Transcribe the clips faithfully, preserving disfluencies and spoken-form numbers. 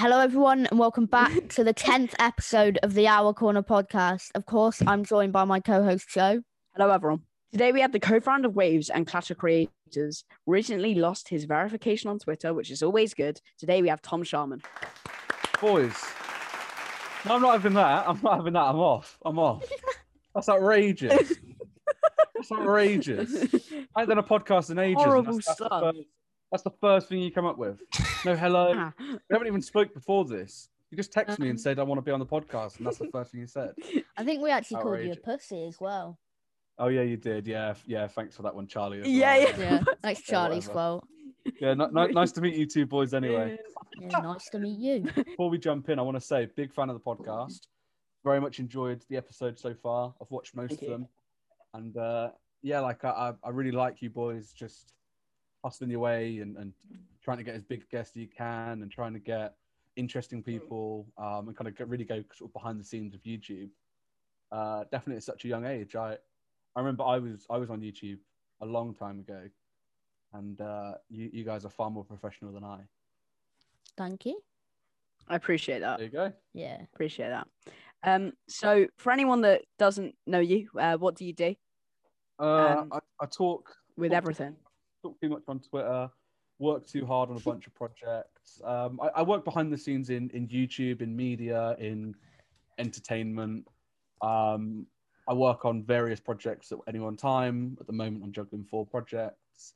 Hello, everyone, and welcome back to the tenth episode of the Hour Corner podcast. Of course, I'm joined by my co-host, Joe. Hello, everyone. Today, we had the co-founder of Waves and Clash of Creators. Recently lost his verification on Twitter, which is always good. Today, we have Tom Sharman. Boys, no, I'm not having that. I'm not having that. I'm off. I'm off. That's outrageous. That's outrageous. I haven't done a podcast in ages. Horrible that's, that's stuff. The that's the first thing you come up with. No, hello. Ah. We haven't even spoke before this. You just texted um, me and said, I want to be on the podcast. And that's the first thing you said. I think we actually outrageous. Called you a pussy as well. Oh, yeah, you did. Yeah. Yeah. Thanks for that one, Charlie. Yeah, well. yeah. yeah. That's Charlie's yeah, fault. Yeah. No, no, nice to meet you two boys anyway. Yeah, nice to meet you. Before we jump in, I want to say, big fan of the podcast. Very much enjoyed the episode so far. I've watched most Thank of you. them. And uh, yeah, like I, I really like you boys just hustling your way and, and trying to get as big a guest as you can and trying to get interesting people um, and kind of get, really go sort of behind the scenes of YouTube. Uh, definitely at such a young age. I I remember I was I was on YouTube a long time ago, and uh, you, you guys are far more professional than I. Thank you. I appreciate that. There you go. Yeah. Appreciate that. Um, so for anyone that doesn't know you, uh, what do you do? Uh, um, I, I talk with talk, everything. Talk too much on Twitter. Work too hard on a bunch of projects. Um, I, I work behind the scenes in in YouTube, in media, in entertainment. Um, I work on various projects at any one time. At the moment, I'm juggling four projects,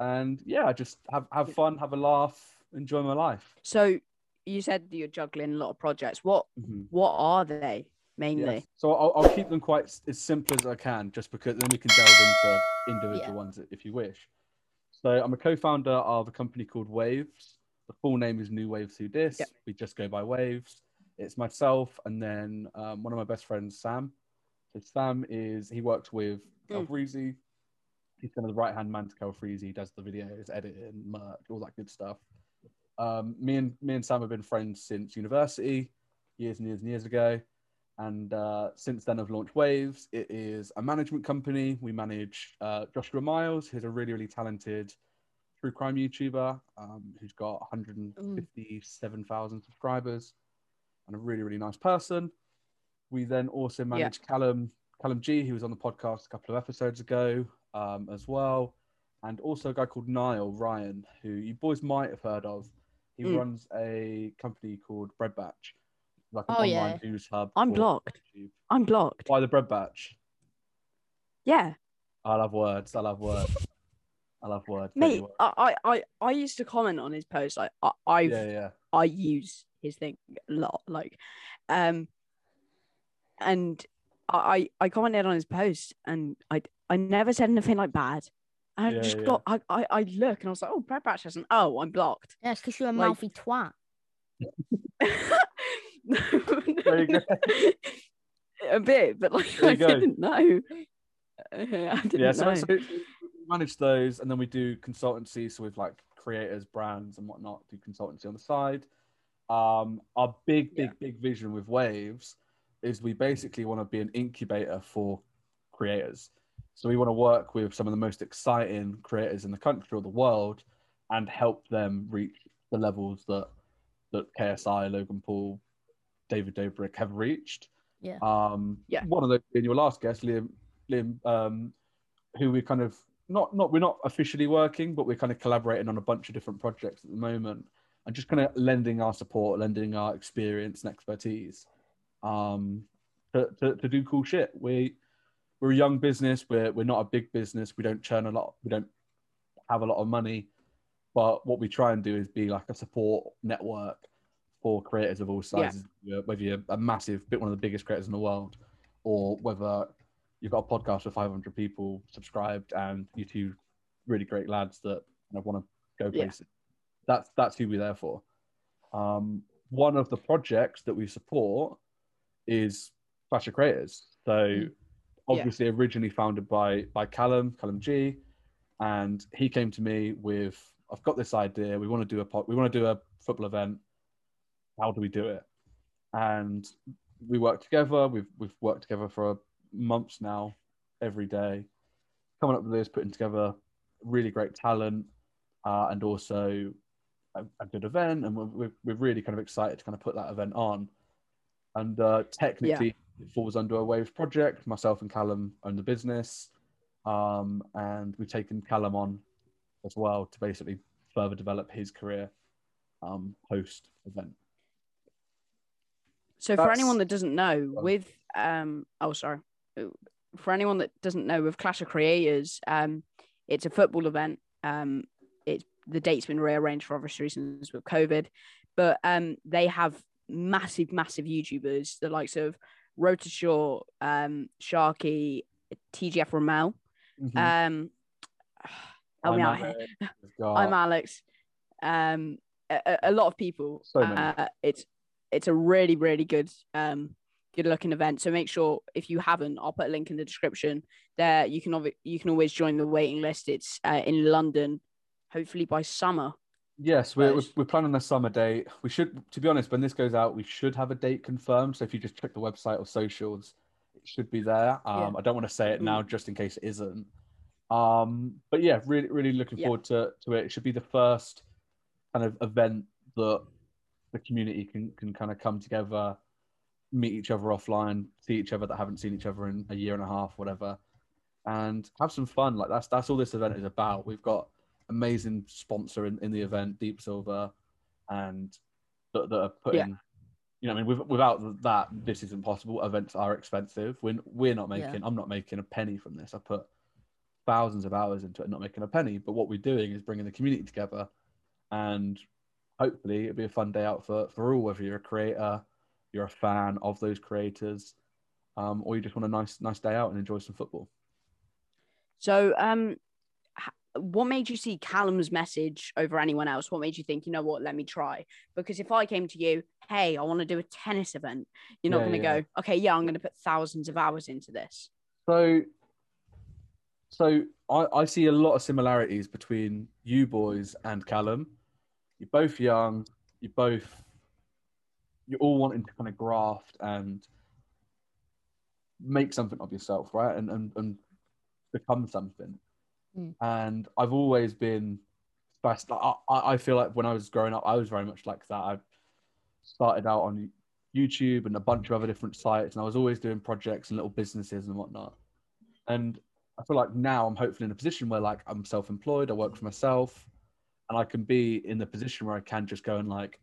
and yeah, I just have have fun, have a laugh, enjoy my life. So you said you're juggling a lot of projects. What mm-hmm. what are they mainly? Yes. So I'll, I'll keep them quite as simple as I can, just because then we can delve into individual yeah. ones if you wish. So I'm a co-founder of a company called Waves. The full name is New Waves Who Dis. Yep. We just go by Waves. It's myself and then um, one of my best friends, Sam. So Sam is, he works with mm. Calfreezy. He's kind of the right-hand man to Calfreezy. He does the videos, editing, merch, all that good stuff. Um, me and me and Sam have been friends since university, years and years and years ago. And uh, since then, I've launched Waves. It is a management company. We manage uh, Joshua Miles, who's a really, really talented true crime YouTuber um, who's got one hundred fifty-seven thousand subscribers and a really, really nice person. We then also manage yeah. Callum, Callum G, who was on the podcast a couple of episodes ago um, as well. And also a guy called Niall Ryan, who you boys might have heard of. He mm. runs a company called Breadbatch. Like an oh, online yeah. news hub. I'm blocked. YouTube. I'm blocked. By the Breadbatch. Yeah. I love words. I love words. I love words. Mate, words. I, I, I used to comment on his post. Like, I, I, yeah, yeah. I use his thing a lot. Like, um, and I, I commented on his post, and I, I never said anything like bad. I yeah, just yeah. got, I, I, I look, and I was like, oh, Breadbatch hasn't. Oh, I'm blocked. Yeah, it's because you're a like, mouthy twat. No, no, a bit, but like I didn't, know. I didn't yeah, so, know. So we manage those, and then we do consultancy. So with like creators, brands, and whatnot, do consultancy on the side. Um, our big, big, yeah. big vision with Waves is we basically want to be an incubator for creators. So we want to work with some of the most exciting creators in the country or the world, and help them reach the levels that that K S I, Logan Paul, David Dobrik have reached. Yeah. Um, yeah. One of those being your last guest, Liam, Liam, um, who we're kind of not, not, we're not officially working, but we're kind of collaborating on a bunch of different projects at the moment and just kind of lending our support, lending our experience and expertise um, to, to, to do cool shit. We, we're a young business. We're, we're not a big business. We don't churn a lot. We don't have a lot of money. But what we try and do is be like a support network for creators of all sizes, yeah. whether you're a massive, bit one of the biggest creators in the world, or whether you've got a podcast with five hundred people subscribed and you two really great lads that kind of want to go places. Yeah. That's that's who we're there for. Um, one of the projects that we support is Clash of Creators. So obviously yeah. originally founded by by Callum, Callum G, and he came to me with, I've got this idea. We want to do a pod, we want to do a football event. How do we do it? And we work together. We've we've worked together for months now, every day, coming up with this, putting together really great talent, uh, and also a, a good event, and we're, we're really kind of excited to kind of put that event on. And uh, technically, yeah. It falls under a Waves project. Myself and Callum own the business, um, and we've taken Callum on as well to basically further develop his career um, post event. So That's, for anyone that doesn't know, with um, oh sorry, for anyone that doesn't know, with Clash of Creators, um, it's a football event. Um, it's the date's been rearranged for obvious reasons with COVID, but um, they have massive, massive YouTubers, the likes of Road to Shore, um, Sharky, T G F Ramel. Mm-hmm. Um, I'm, Alex. I'm Alex. Um, a, a lot of people. So many. Uh, it's. It's a really, really good, um, good looking event. So make sure if you haven't, I'll put a link in the description there. You can you can always join the waiting list. It's uh, in London, hopefully by summer. Yes, we're we're planning a summer date. We should, to be honest, when this goes out, we should have a date confirmed. So if you just check the website or socials, it should be there. Um, yeah. I don't want to say it now just in case it isn't. Um, but yeah, really, really looking yeah. forward to to it. It should be the first kind of event that the community can can kind of come together, meet each other offline, see each other that haven't seen each other in a year and a half, whatever, and have some fun. Like that's that's all this event is about. We've got amazing sponsor in, in the event, Deep Silver, and that, that are putting, yeah. you know, I mean, with, without that, this isn't possible. Events are expensive. We're we're not making. Yeah. I'm not making a penny from this. I put thousands of hours into it, not making a penny. But what we're doing is bringing the community together, and hopefully it'll be a fun day out for, for all, whether you're a creator, you're a fan of those creators, um, or you just want a nice nice day out and enjoy some football. So um, what made you see Callum's message over anyone else? What made you think, you know what, let me try? Because if I came to you, hey, I want to do a tennis event, you're not yeah, going to yeah. go, okay, yeah, I'm going to put thousands of hours into this. So, so I, I see a lot of similarities between you boys and Callum. You're both young, you're both, you're all wanting to kind of graft and make something of yourself, right? And and, and become something. Mm. And I've always been fast. I, I feel like when I was growing up, I was very much like that. I started out on YouTube and a bunch of other different sites, and I was always doing projects and little businesses and whatnot. And I feel like now I'm hopefully in a position where like I'm self-employed, I work for myself, and I can be in the position where I can just go and like,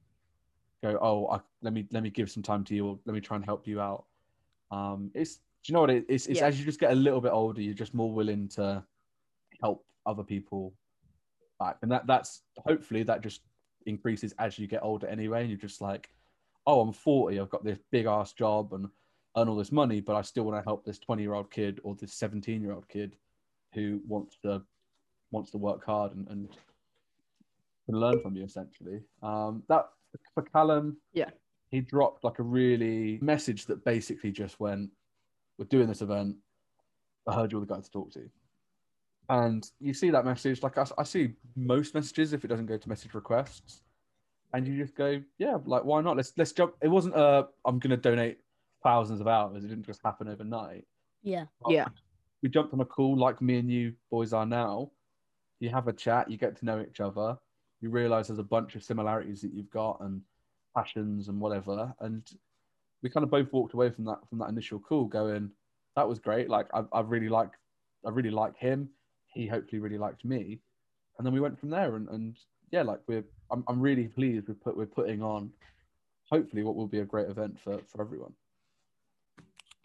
go, oh, I, let me let me give some time to you, or let me try and help you out. Um, it's, do you know what it, it's? It's yeah. as you just get a little bit older, you're just more willing to help other people back, and that that's hopefully that just increases as you get older anyway. And you're just like, oh, I'm forty, I've got this big ass job and earn all this money, but I still want to help this twenty year old kid or this seventeen year old kid who wants to wants to work hard and and. Can learn from you essentially. Um, that for Callum, yeah, he dropped like a really message that basically just went, "We're doing this event. I heard you're the guy to talk to." And you see that message, like I, I see most messages if it doesn't go to message requests, and you just go, "Yeah, like why not? Let's let's jump." It wasn't a I'm going to donate thousands of hours. It didn't just happen overnight. Yeah, but yeah. We jumped on a call like me and you boys are now. You have a chat. You get to know each other. You realise there's a bunch of similarities that you've got and passions and whatever, and we kind of both walked away from that from that initial call going, that was great. Like I, I really like, I really like him. He hopefully really liked me, and then we went from there. And, and yeah, like we're, I'm, I'm really pleased we put we're putting on, hopefully what will be a great event for for everyone.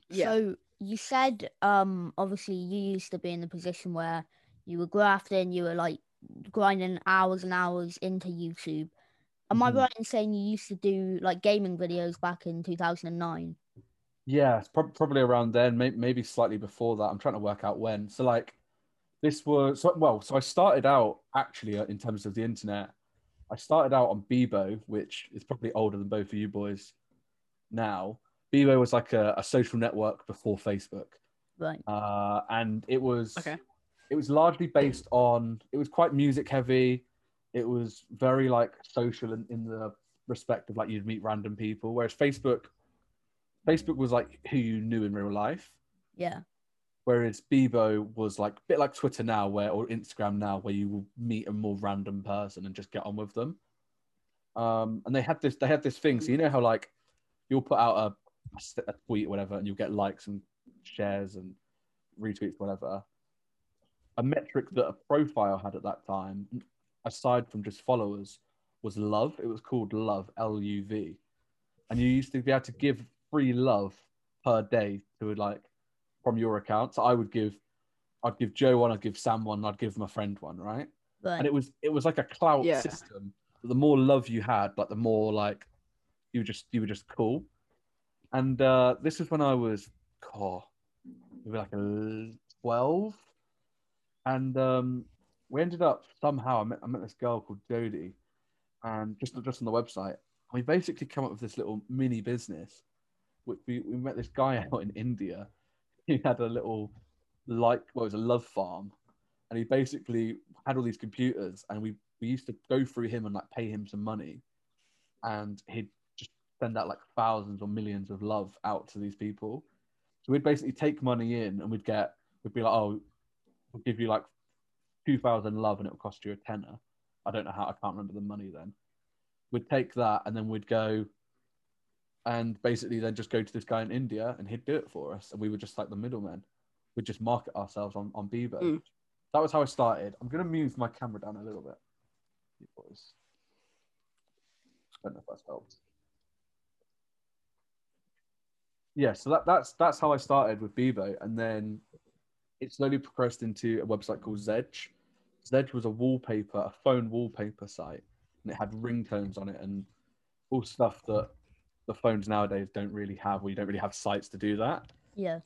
Yeah. So you said, um, obviously you used to be in the position where you were grafting, you were like. grinding hours and hours into YouTube. Am mm-hmm. I right in saying you used to do like gaming videos back in two thousand nine? Yeah, it's pro- probably around then, may- maybe slightly before that. I'm trying to work out when. So like this was, so, well, so I started out actually in terms of the internet. I started out on Bebo, which is probably older than both of you boys now. Bebo was like a, a social network before Facebook. Right. Uh, and it was... Okay. It was largely based on, it was quite music heavy. It was very like social in, in the respect of like you'd meet random people. Whereas Facebook, Facebook was like who you knew in real life. Yeah. Whereas Bebo was like a bit like Twitter now where, or Instagram now where you will meet a more random person and just get on with them. Um, and they had this, they had this thing. So you know how like you'll put out a, a tweet or whatever, and you'll get likes and shares and retweets, whatever. A metric that a profile had at that time, aside from just followers, was love. It was called love, L U V. And you used to be able to give free love per day to like from your account. So I would give, I'd give Joe one, I'd give Sam one, I'd give my friend one, right? Right. And it was it was like a clout yeah. system. The more love you had, like the more like you just you were just cool. And uh, this was when I was, oh, maybe like twelve, and um, we ended up somehow I met I met this girl called Jodie, and just just on the website. We basically come up with this little mini business. We, we met this guy out in India. He had a little, like, well, it was a love farm. And he basically had all these computers. And we, we used to go through him and, like, pay him some money. And he'd just send out, like, thousands or millions of love out to these people. So we'd basically take money in and we'd get, we'd be like, oh, we'll give you, like, two thousand love and it'll cost you a tenner. I don't know how, I can't remember the money then. We'd take that and then we'd go and basically then just go to this guy in India and he'd do it for us. And we were just like the middlemen. We'd just market ourselves on, on Bebo. Mm. That was how I started. I'm going to move my camera down a little bit. Boys. I don't know if that's helped. Yeah, so that, that's that's how I started with Bebo. And then it slowly progressed into a website called Zedge. Zedge was a wallpaper, a phone wallpaper site. And it had ringtones on it and all stuff that the phones nowadays don't really have, or you don't really have sites to do that. Yeah.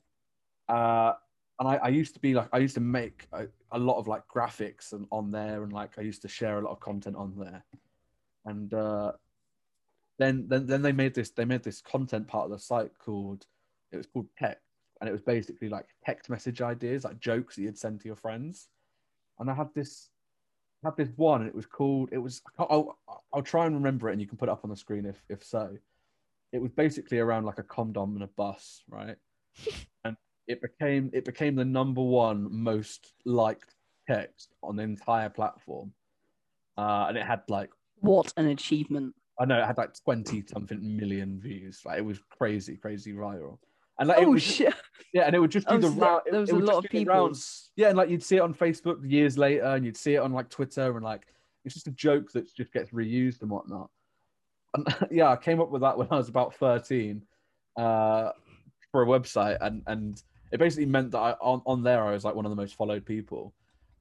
Uh, and I, I used to be like, I used to make a, a lot of like graphics and on there, and like I used to share a lot of content on there. And uh, then then then they made this they made this content part of the site called it was called Tech, and it was basically like text message ideas, like jokes that you'd send to your friends. And I had this. Had this one, and it was called. It was. I'll, I'll try and remember it, and you can put it up on the screen if, if so. It was basically around like a condom and a bus, right? And it became it became the number one most liked text on the entire platform, uh, and it had like what an achievement! I know it had like twenty something million views. Like it was crazy, crazy viral. And like, oh, it was, shit. Yeah, and it would just do oh, the so round. There was it, it a lot of people. Rounds. Yeah, and like you'd see it on Facebook years later, and you'd see it on like Twitter, and like it's just a joke that just gets reused and whatnot. And yeah, I came up with that when I was about thirteen uh, for a website, and and it basically meant that I on, on there I was like one of the most followed people.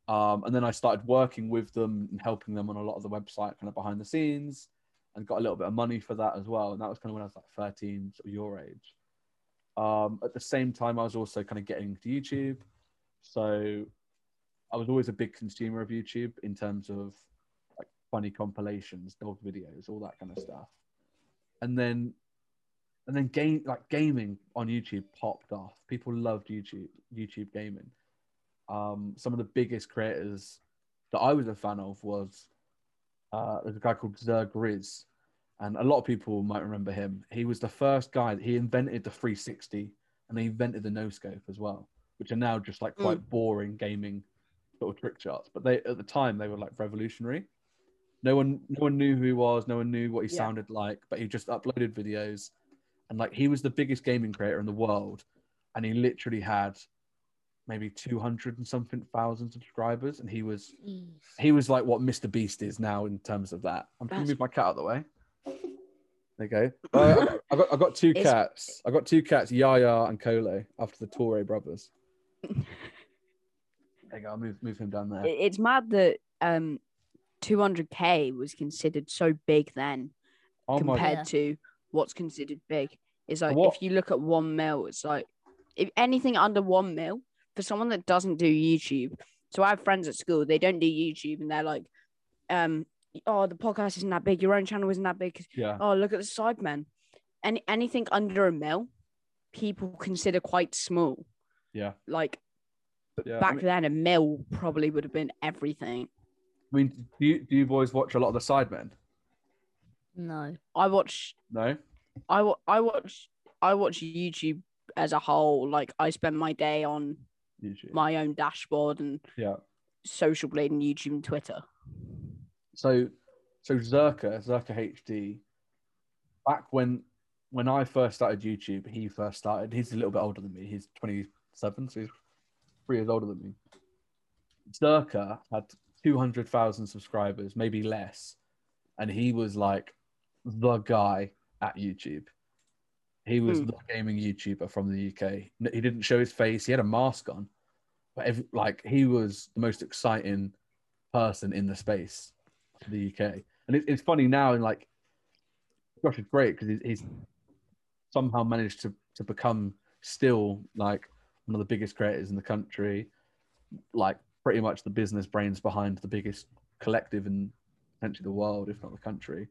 Um, and then I started working with them and helping them on a lot of the website, kind of behind the scenes, and got a little bit of money for that as well. And that was kind of when I was like thirteen, sort of your age. Um, at the same time, I was also kind of getting into YouTube. So I was always a big consumer of YouTube in terms of like funny compilations, dog videos, all that kind of stuff. And then, and then game, like gaming on YouTube popped off. People loved YouTube, YouTube gaming. Um, some of the biggest creators that I was a fan of was, uh, there's a guy called Zerka. And a lot of people might remember him. He was the first guy. He invented the three sixty, and he invented the no scope as well, which are now just like quite mm. boring gaming sort of trick shots. But they at the time they were like revolutionary. No one, no one knew who he was. No one knew what he yeah. sounded like. But he just uploaded videos, and like he was the biggest gaming creator in the world, and he literally had maybe two hundred and something thousand subscribers. And he was, mm. he was like what Mister Beast is now in terms of that. I'm gonna move my cat out of the way. There you go. Uh, I got I got two it's... cats. I got two cats, Yaya and Kolo, after the Torre brothers. There you go. I'll move move him down there. It's mad that um, two hundred K was considered so big then, oh compared my... to what's considered big. It's like what? If you look at one mil, it's like if anything under one mil for someone that doesn't do YouTube. So I have friends at school; they don't do YouTube, and they're like, um. oh, the podcast isn't that big. Your own channel isn't that big. Yeah. Oh, look at the Sidemen. And anything under a mil, people consider quite small. Yeah. Like yeah, back I mean, then, a mil probably would have been everything. I mean, do you, do you boys watch a lot of the Sidemen? No. I watch. No. I I watch. I watch YouTube as a whole. Like I spend my day on YouTube. My own dashboard and yeah, Social Blade and YouTube and Twitter. So So Zerka, Zerka H D, back when when I first started YouTube, he first started. He's a little bit older than me. He's twenty-seven, so he's three years older than me. Zerka had two hundred thousand subscribers, maybe less, and he was like the guy at YouTube. He was mm. the gaming YouTuber from the U K. He didn't show his face. He had a mask on, but every, like he was the most exciting person in the space, for the U K. And it, it's funny now, and like, gosh, it's great because he's, he's somehow managed to to become still like one of the biggest creators in the country, like pretty much the business brains behind the biggest collective in potentially the world, if not the country.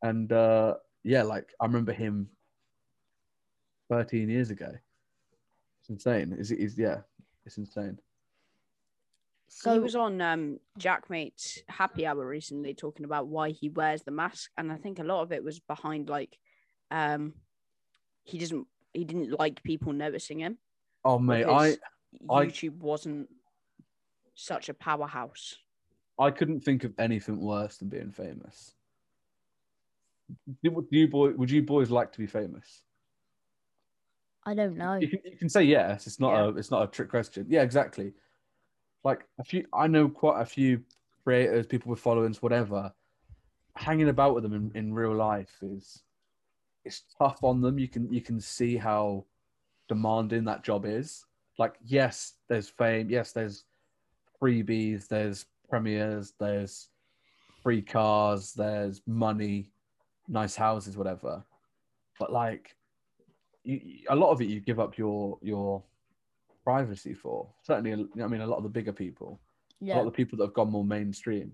And uh, yeah, like I remember him thirteen years ago. It's insane. Is it is yeah, it's insane. So he was on um Jackmate's Happy Hour recently talking about why he wears the mask, and I think a lot of it was behind like um he doesn't he didn't like people noticing him. Oh mate, I YouTube I, wasn't such a powerhouse. I couldn't think of anything worse than being famous. Do you boy would you boys like to be famous? I don't know. You can, you can say yes. It's not yeah. a it's not a trick question. Yeah, exactly. Like a few, I know quite a few creators, people with followings, whatever. Hanging about with them in, in real life is it's tough on them. You can you can see how demanding that job is. Like yes, there's fame. Yes, there's freebies. There's premieres. There's free cars. There's money, nice houses, whatever. But like. You, a lot of it you give up your your privacy for. Certainly, I mean, a lot of the bigger people, yeah. a lot of the people that have gone more mainstream,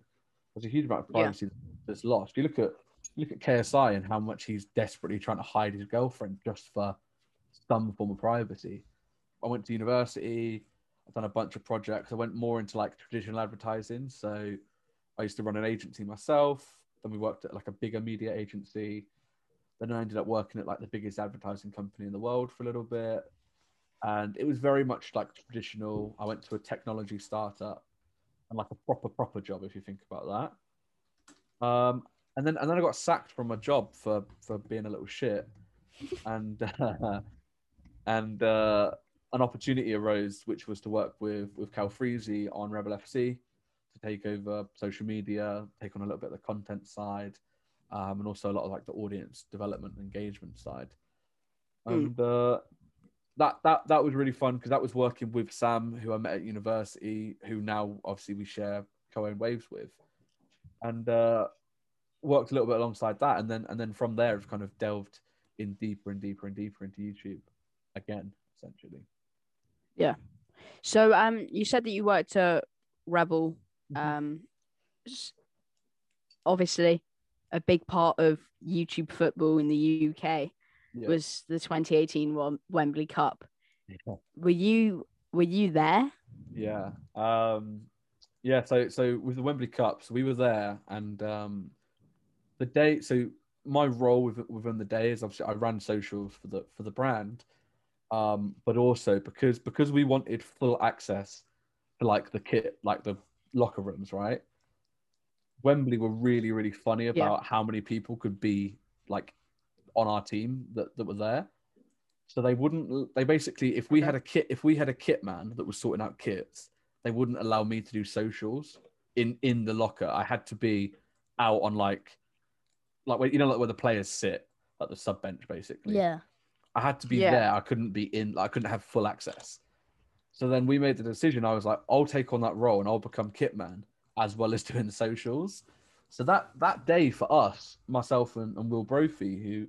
there's a huge amount of privacy yeah. that's lost. If you look at look at K S I and how much he's desperately trying to hide his girlfriend just for some form of privacy. I went to university, I've done a bunch of projects. I went more into like traditional advertising. So I used to run an agency myself. Then we worked at like a bigger media agency. Then I ended up working at like the biggest advertising company in the world for a little bit. And it was very much like traditional. I went to a technology startup and like a proper, proper job, if you think about that. Um, and then and then I got sacked from my job for, for being a little shit. And uh, and uh, an opportunity arose, which was to work with, with Calfreezy on Rebel F C to take over social media, take on a little bit of the content side. Um, and also a lot of like the audience development and engagement side. And mm. uh, that, that, that was really fun because that was working with Sam, who I met at university, who now obviously we share co-own Waves with, and uh, worked a little bit alongside that. And then, and then from there, I've kind of delved in deeper and deeper and deeper into YouTube again, essentially. Yeah. So um, you said that you worked at Rebel, um, mm-hmm. obviously. A big part of YouTube football in the U K yeah. was the twenty eighteen Wembley Cup. Yeah. Were you were you there? Yeah, um, yeah. So so with the Wembley Cups, we were there, and um, the day. So my role within, within the day is obviously I ran socials for the for the brand, um, but also because because we wanted full access to like the kit, like the locker rooms, right? Wembley were really, really funny about yeah. how many people could be like on our team that, that were there. So they wouldn't, they basically, if we okay. had a kit, if we had a kit man that was sorting out kits, they wouldn't allow me to do socials in, in the locker. I had to be out on like, like where, you know, like where the players sit, like the sub bench basically. Yeah. I had to be yeah. there. I couldn't be in, like, I couldn't have full access. So then we made the decision. I was like, I'll take on that role and I'll become kit man, as well as doing the socials. So that that day for us, myself and, and Will Brophy, who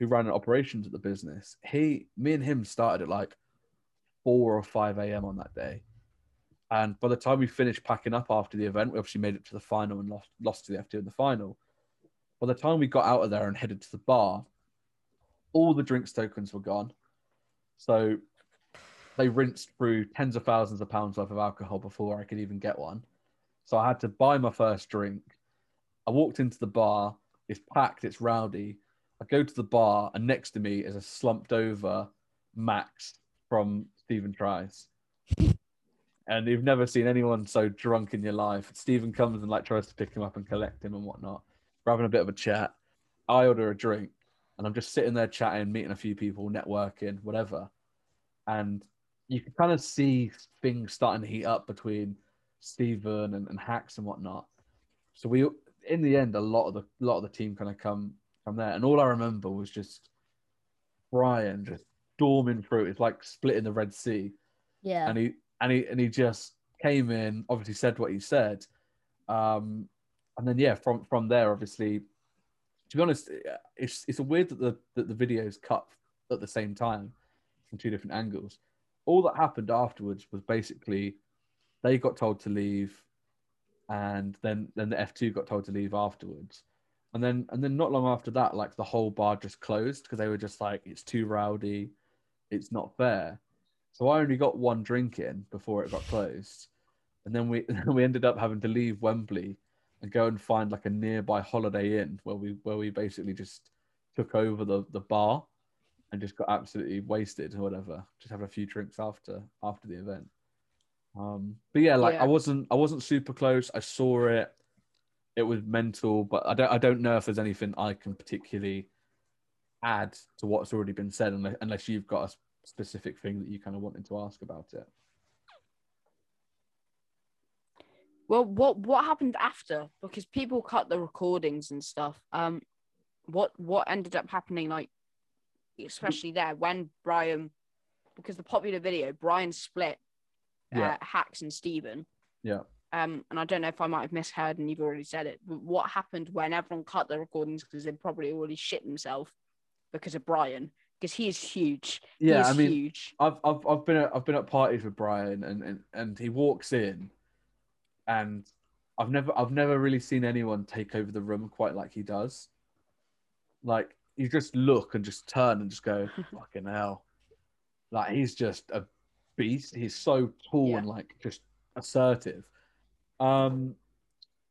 who ran operations at the business, he, me and him started at like four or five a m on that day. And by the time we finished packing up after the event, we obviously made it to the final and lost, lost to the F two in the final. By the time we got out of there and headed to the bar, all the drinks tokens were gone. So they rinsed through tens of thousands of pounds worth of alcohol before I could even get one. So I had to buy my first drink. I walked into the bar. It's packed. It's rowdy. I go to the bar, and next to me is a slumped over Max from Stephen Tries. and you've never seen anyone so drunk in your life. Stephen comes and like tries to pick him up and collect him and whatnot. We're having a bit of a chat. I order a drink, and I'm just sitting there chatting, meeting a few people, networking, whatever. And you can kind of see things starting to heat up between Stephen and, and Hacks and whatnot. So we, in the end, a lot of the lot of the team kind of come from there. And all I remember was just Brian just storming through. It's like splitting the Red Sea. Yeah. And he and he and he just came in, obviously said what he said, um, and then yeah, from from there, obviously, to be honest, it's it's weird that the that the video's cut at the same time from two different angles. All that happened afterwards was basically they got told to leave, and then then the F two got told to leave afterwards, and then and then not long after that, like the whole bar just closed because they were just like, it's too rowdy, it's not fair. So I only got one drink in before it got closed, and then we then we ended up having to leave Wembley and go and find like a nearby Holiday Inn where we where we basically just took over the the bar and just got absolutely wasted or whatever, just having a few drinks after after the event. Um, but yeah, like yeah. I wasn't I wasn't super close. I saw it. It was mental, but I don't I don't know if there's anything I can particularly add to what's already been said, unless unless you've got a specific thing that you kind of wanted to ask about it. Well, what what happened after? Because people cut the recordings and stuff. Um, what what ended up happening, like especially there when Brian, because the popular video, Brian split uh, yeah. Hacks and Stephen. Yeah. Um, and I don't know if I might have misheard and you've already said it, but what happened when everyone cut the recordings because they probably already shit themselves because of Brian. Because he is huge. He yeah, is I mean, huge. I've I've I've been at, I've been at parties with Brian, and, and and he walks in, and I've never I've never really seen anyone take over the room quite like he does. Like you just look and just turn and just go, fucking hell! Like he's just a beast. He's so tall yeah. and like just assertive. Um,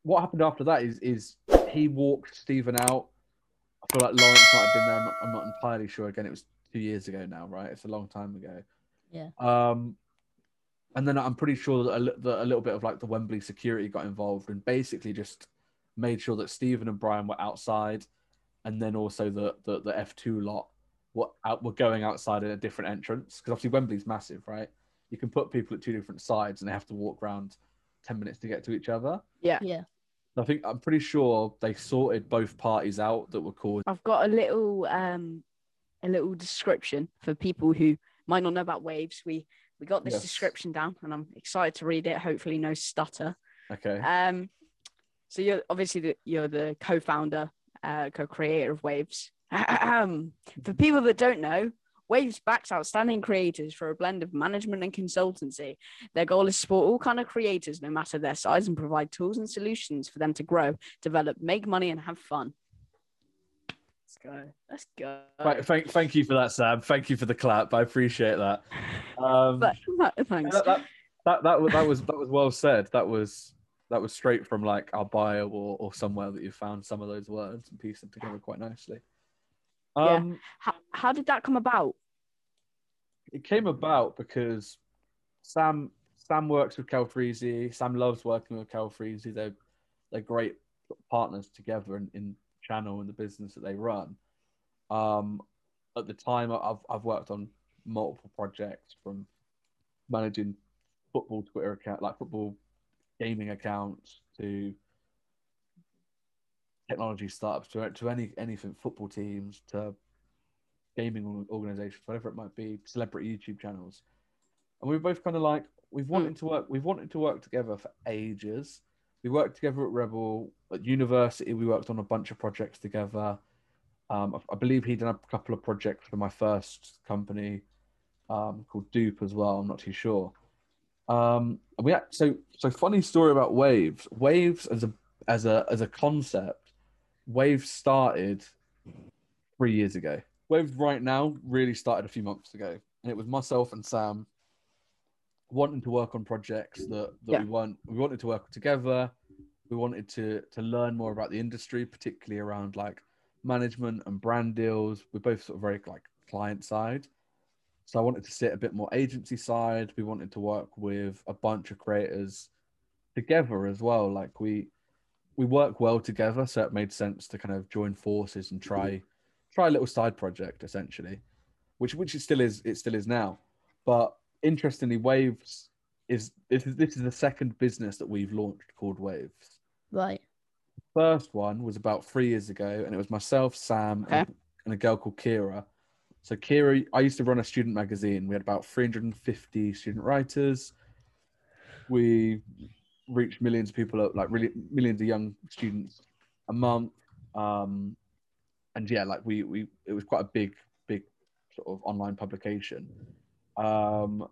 what happened after that is is he walked Stephen out. I feel like Lawrence might have been there. I'm not, I'm not entirely sure. Again, it was two years ago now, right? It's a long time ago. Yeah. Um, and then I'm pretty sure that a, that a little bit of like the Wembley security got involved and basically just made sure that Stephen and Brian were outside, and then also the the, the F two lot were out, were going outside at a different entrance, because obviously Wembley's massive, right? You can put people at two different sides, and they have to walk around ten minutes to get to each other. Yeah. Yeah. I think I'm pretty sure they sorted both parties out that were caused. I've got a little, um, a little description for people who might not know about Waves. We we got this yes. description down, and I'm excited to read it. Hopefully, no stutter. Okay. Um, so you're obviously the, you're the co-founder, uh, co-creator of Waves. For people that don't know, Waves backs outstanding creators for a blend of management and consultancy. Their goal is to support all kind of creators, no matter their size, and provide tools and solutions for them to grow, develop, make money, and have fun. Let's go. Let's go. Right, thank, thank you for that, Sam. Thank you for the clap. I appreciate that. Um, but, thanks. That, that, that, that, was, that, was, that was well said. That was that was straight from like our bio or, or somewhere that you found some of those words and pieced them together quite nicely. Um, yeah. how, how did that come about? It came about because Sam Sam works with Calfreezy. Sam loves working with Calfreezy. They're they're great partners together in, in channel and the business that they run. Um, at the time, I've I've worked on multiple projects, from managing football Twitter account, like football gaming accounts, to technology startups, to, to any anything, football teams, to gaming organizations, whatever it might be, celebrity YouTube channels. And we were both kind of like, we've wanted to work, we've wanted to work together for ages. We worked together at Rebel, at university, we worked on a bunch of projects together. Um, I, I believe he'd done a couple of projects for my first company um, called Dupe as well, I'm not too sure. Um, and we so, so funny story about Waves. Waves as a, as a, as a concept, Waves started three years ago. Waves right now really started a few months ago, and it was myself and Sam wanting to work on projects that, that yeah. we weren't. We wanted to work together. We wanted to to learn more about the industry, particularly around like management and brand deals. We're both sort of very like client side, So I wanted to sit a bit more agency side. We wanted to work with a bunch of creators together as well. Like we we work well together, so it made sense to kind of join forces and try try a little side project essentially, which which it still is it still is now. But interestingly, Waves is this is, this is the second business that we've launched called Waves. Right. The first one was about three years ago, and it was myself, Sam, okay. and, and a girl called Kira. So Kira, I used to run a student magazine. We had about three hundred fifty student writers. We reached millions of people, like really millions of young students a month. Um, and yeah, like we, we, it was quite a big, big sort of online publication. Um,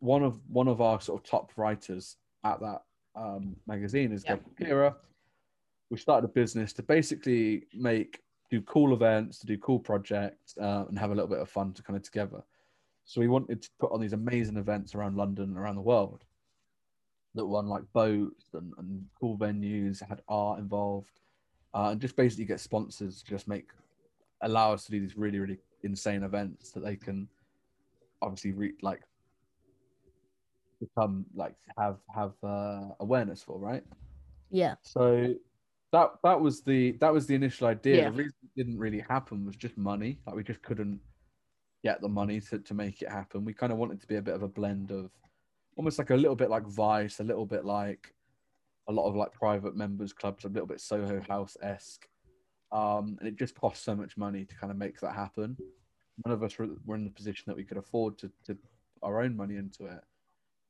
one of, one of our sort of top writers at that um, magazine is yeah. Kira. We started a business to basically make do cool events, to do cool projects, uh, and have a little bit of fun to kind of together. So we wanted to put on these amazing events around London and around the world that won like boats and, and cool venues, had art involved, uh, and just basically get sponsors to just make, allow us to do these really, really insane events that they can obviously re- like become like have, have uh, awareness for, right? Yeah. So That that was the that was the initial idea. Yeah. The reason it didn't really happen was just money. Like we just couldn't get the money to, to make it happen. We kind of wanted to be a bit of a blend of almost like a little bit like Vice, a little bit like a lot of like private members clubs, a little bit Soho House-esque. Um, and it just cost so much money to kind of make that happen. None of us were, were in the position that we could afford to, to our own money into it.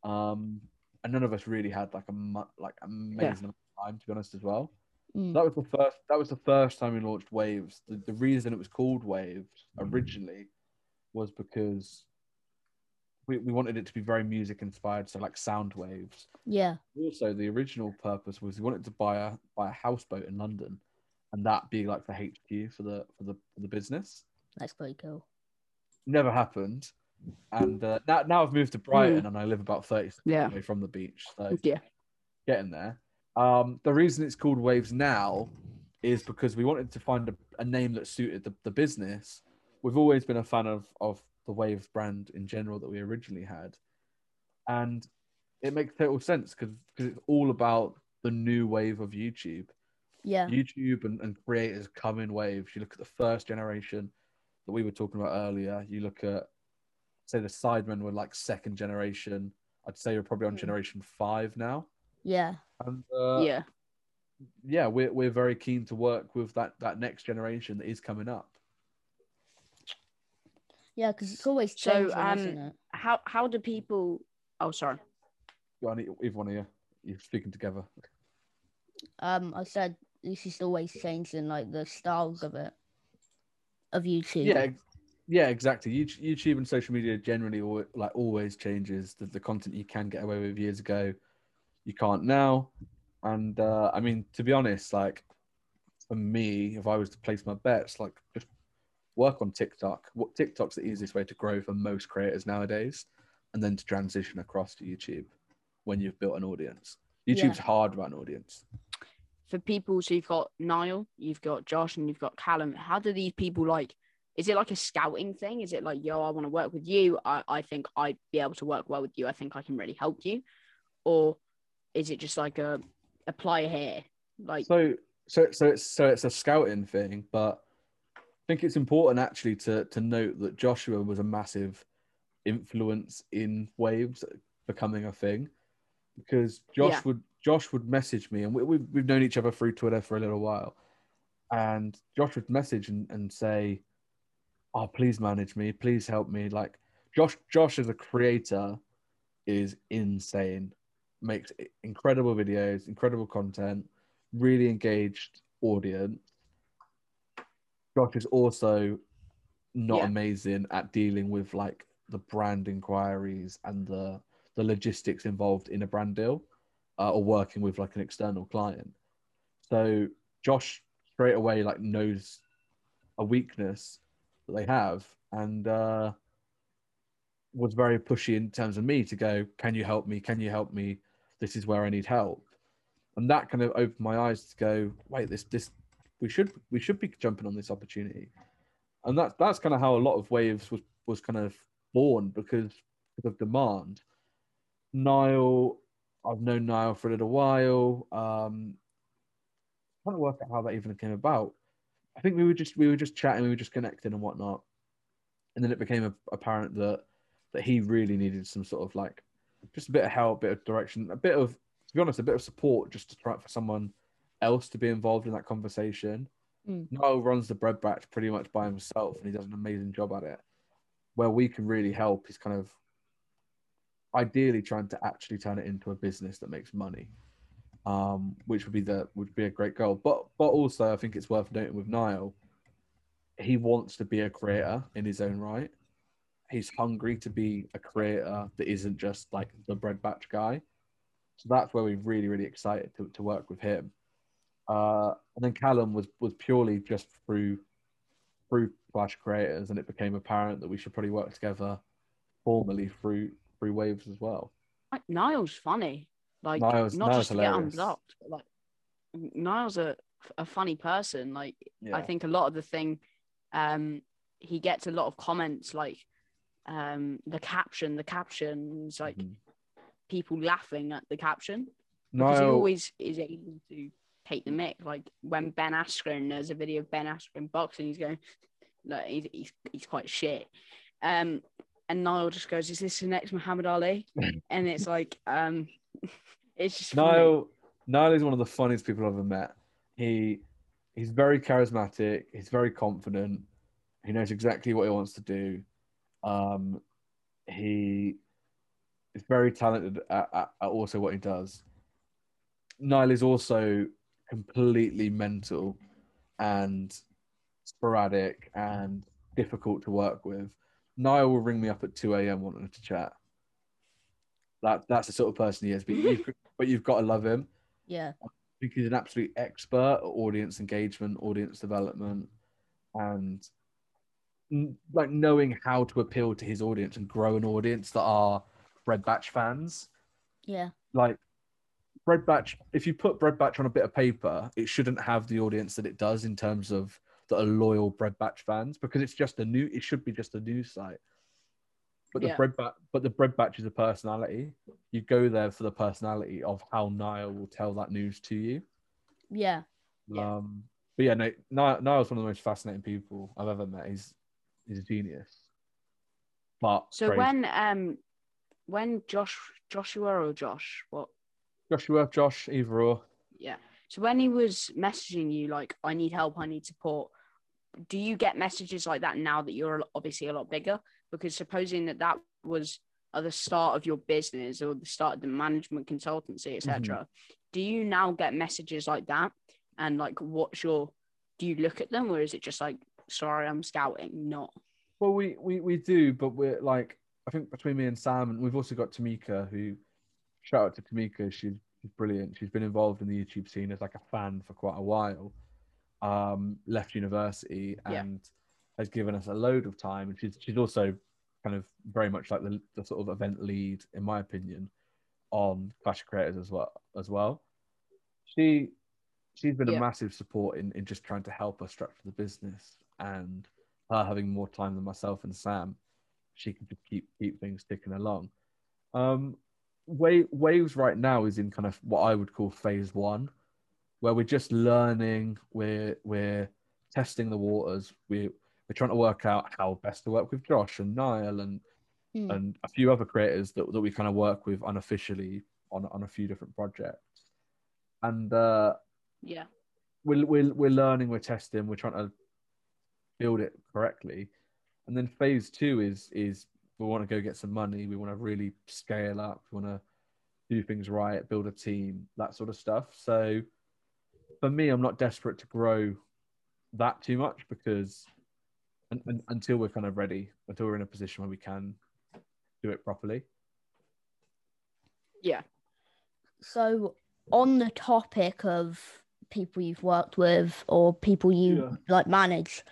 Um, and none of us really had like a like amazing yeah. amount of time, to be honest, as well. Mm. That was the first. That was the first time we launched Waves. The, the reason it was called Waves originally was because we, we wanted it to be very music inspired, so like sound waves. Yeah. Also, the original purpose was we wanted to buy a buy a houseboat in London, and that be like the H Q for the for the for the business. That's pretty cool. Never happened, and uh, now now I've moved to Brighton mm. and I live about thirty yeah. away from the beach. So yeah, getting there. Um, the reason it's called Waves now is because we wanted to find a, a name that suited the, the business. We've always been a fan of, of the Waves brand in general that we originally had. And it makes total sense because it's all about the new wave of YouTube. Yeah. YouTube and, and creators come in waves. You look at the first generation that we were talking about earlier. You look at, say, the Sidemen were like second generation. I'd say we're probably on generation five now. Yeah. And, uh, yeah. Yeah, we're we're very keen to work with that, that next generation that is coming up. Yeah, because it's always changing, so, um, isn't it? How how do people? Oh, sorry. Go on, either one of you. You're speaking together. Um, I said this is always changing, like the styles of it, of YouTube. Yeah, yeah, exactly. YouTube and social media generally like always changes. The, the content you can get away with years ago, you can't now. And uh, I mean, to be honest, like for me, if I was to place my bets, like just work on TikTok. What TikTok's the easiest way to grow for most creators nowadays, and then to transition across to YouTube when you've built an audience. YouTube's yeah. hard about an audience. For people, so you've got Niall, you've got Josh, and you've got Callum. How do these people like, is it like a scouting thing? Is it like, yo, I want to work with you. I, I think I'd be able to work well with you. I think I can really help you. Or is it just like a apply here? Like so, so, so it's so it's a scouting thing, but I think it's important actually to to note that Joshua was a massive influence in Waves becoming a thing, because Josh yeah. would Josh would message me, and we we've, we've known each other through Twitter for a little while, and Josh would message and, and say, "Oh, please manage me, please help me." Like Josh, Josh as a creator is insane. Makes incredible videos, incredible content, really engaged audience. Josh is also not yeah. amazing at dealing with like the brand inquiries and the the logistics involved in a brand deal, uh, or working with like an external client. So Josh straight away like knows a weakness that they have, and uh, was very pushy in terms of me to go, "Can you help me? Can you help me? This is where I need help." And that kind of opened my eyes to go, wait, this, this, we should, we should be jumping on this opportunity. And that's, that's kind of how a lot of Waves was, was kind of born because, because of demand. Niall, I've known Niall for a little while. Um, I can't work out how that even came about. I think we were just we were just chatting, we were just connecting and whatnot, and then it became apparent that that he really needed some sort of like just a bit of help, a bit of direction, a bit of, to be honest, a bit of support, just to try for someone else to be involved in that conversation. Mm. Niall runs the Breadbatch pretty much by himself, and he does an amazing job at it. Where we can really help is kind of ideally trying to actually turn it into a business that makes money, um, which would be the would be a great goal. But but also I think it's worth noting with Niall, he wants to be a creator in his own right. He's hungry to be a creator that isn't just like the Breadbatch guy. So that's where we're really, really excited to, to work with him. Uh, and then Callum was was purely just through through Clash Creators, and it became apparent that we should probably work together formally through through Waves as well. Like Niall's funny, like Niall's, not Niall's just hilarious. To get unblocked, but like Niall's a a funny person. Like yeah. I think a lot of the thing, um, he gets a lot of comments like um the caption, the captions like mm-hmm. people laughing at the caption Niall... because he always is able to. Take the mic, like when Ben Askren, there's a video of Ben Askren boxing, he's going, no, he's, he's, he's quite shit. Um, and Niall just goes, is this the next Muhammad Ali? And it's like, um, it's just Niall, Niall is one of the funniest people I've ever met. He He's very charismatic, he's very confident, he knows exactly what he wants to do. Um, he is very talented at, at, at also what he does. Niall is also completely mental and sporadic and difficult to work with. Niall will ring me up at two a.m. wanting to chat. That that's the sort of person he is, but you've, but you've got to love him. Yeah. I think he's an absolute expert at audience engagement, audience development, and like knowing how to appeal to his audience and grow an audience that are Breadbatch fans. Yeah. Like Breadbatch, if you put Breadbatch on a bit of paper, it shouldn't have the audience that it does in terms of that are loyal Breadbatch fans, because it's just a new, it should be just a news site. But the yeah. Breadbatch, but the Breadbatch is a personality. You go there for the personality of how Niall will tell that news to you. Yeah. Um, but yeah, no, Niall's one of the most fascinating people I've ever met. He's he's a genius. But so crazy. when um when Josh Joshua or Josh what. Joshua, Josh, either or. Yeah. So when he was messaging you, like, I need help, I need support, do you get messages like that now that you're obviously a lot bigger? Because supposing that that was at the start of your business or the start of the management consultancy, et cetera, mm-hmm. do you now get messages like that? And, like, what's your – do you look at them or is it just like, sorry, I'm scouting, not? Well, we, we, we do, but we're, like, I think between me and Sam, and we've also got Tamika who – shout out to Tamika, she's, she's brilliant. She's been involved in the YouTube scene as like a fan for quite a while, um, left university and yeah. has given us a load of time. And she's, she's also kind of very much like the, the sort of event lead, in my opinion, on Clash of Creators as well. As well. She, she's been yeah. a massive support in, in just trying to help us structure the business, and her having more time than myself and Sam, she can just keep, keep things ticking along. Um, Waves right now is in kind of what I would call phase one, where we're just learning, we're we're testing the waters, we're we're trying to work out how best to work with Josh and Niall and mm. and a few other creators that, that we kind of work with unofficially on on a few different projects, and uh, yeah, we're we're we're learning, we're testing, we're trying to build it correctly, and then phase two is is. We want to go get some money. We want to really scale up. We want to do things right, build a team, that sort of stuff. So for me, I'm not desperate to grow that too much because and, and, until we're kind of ready, until we're in a position where we can do it properly. Yeah. So on the topic of people you've worked with or people you yeah. like manage,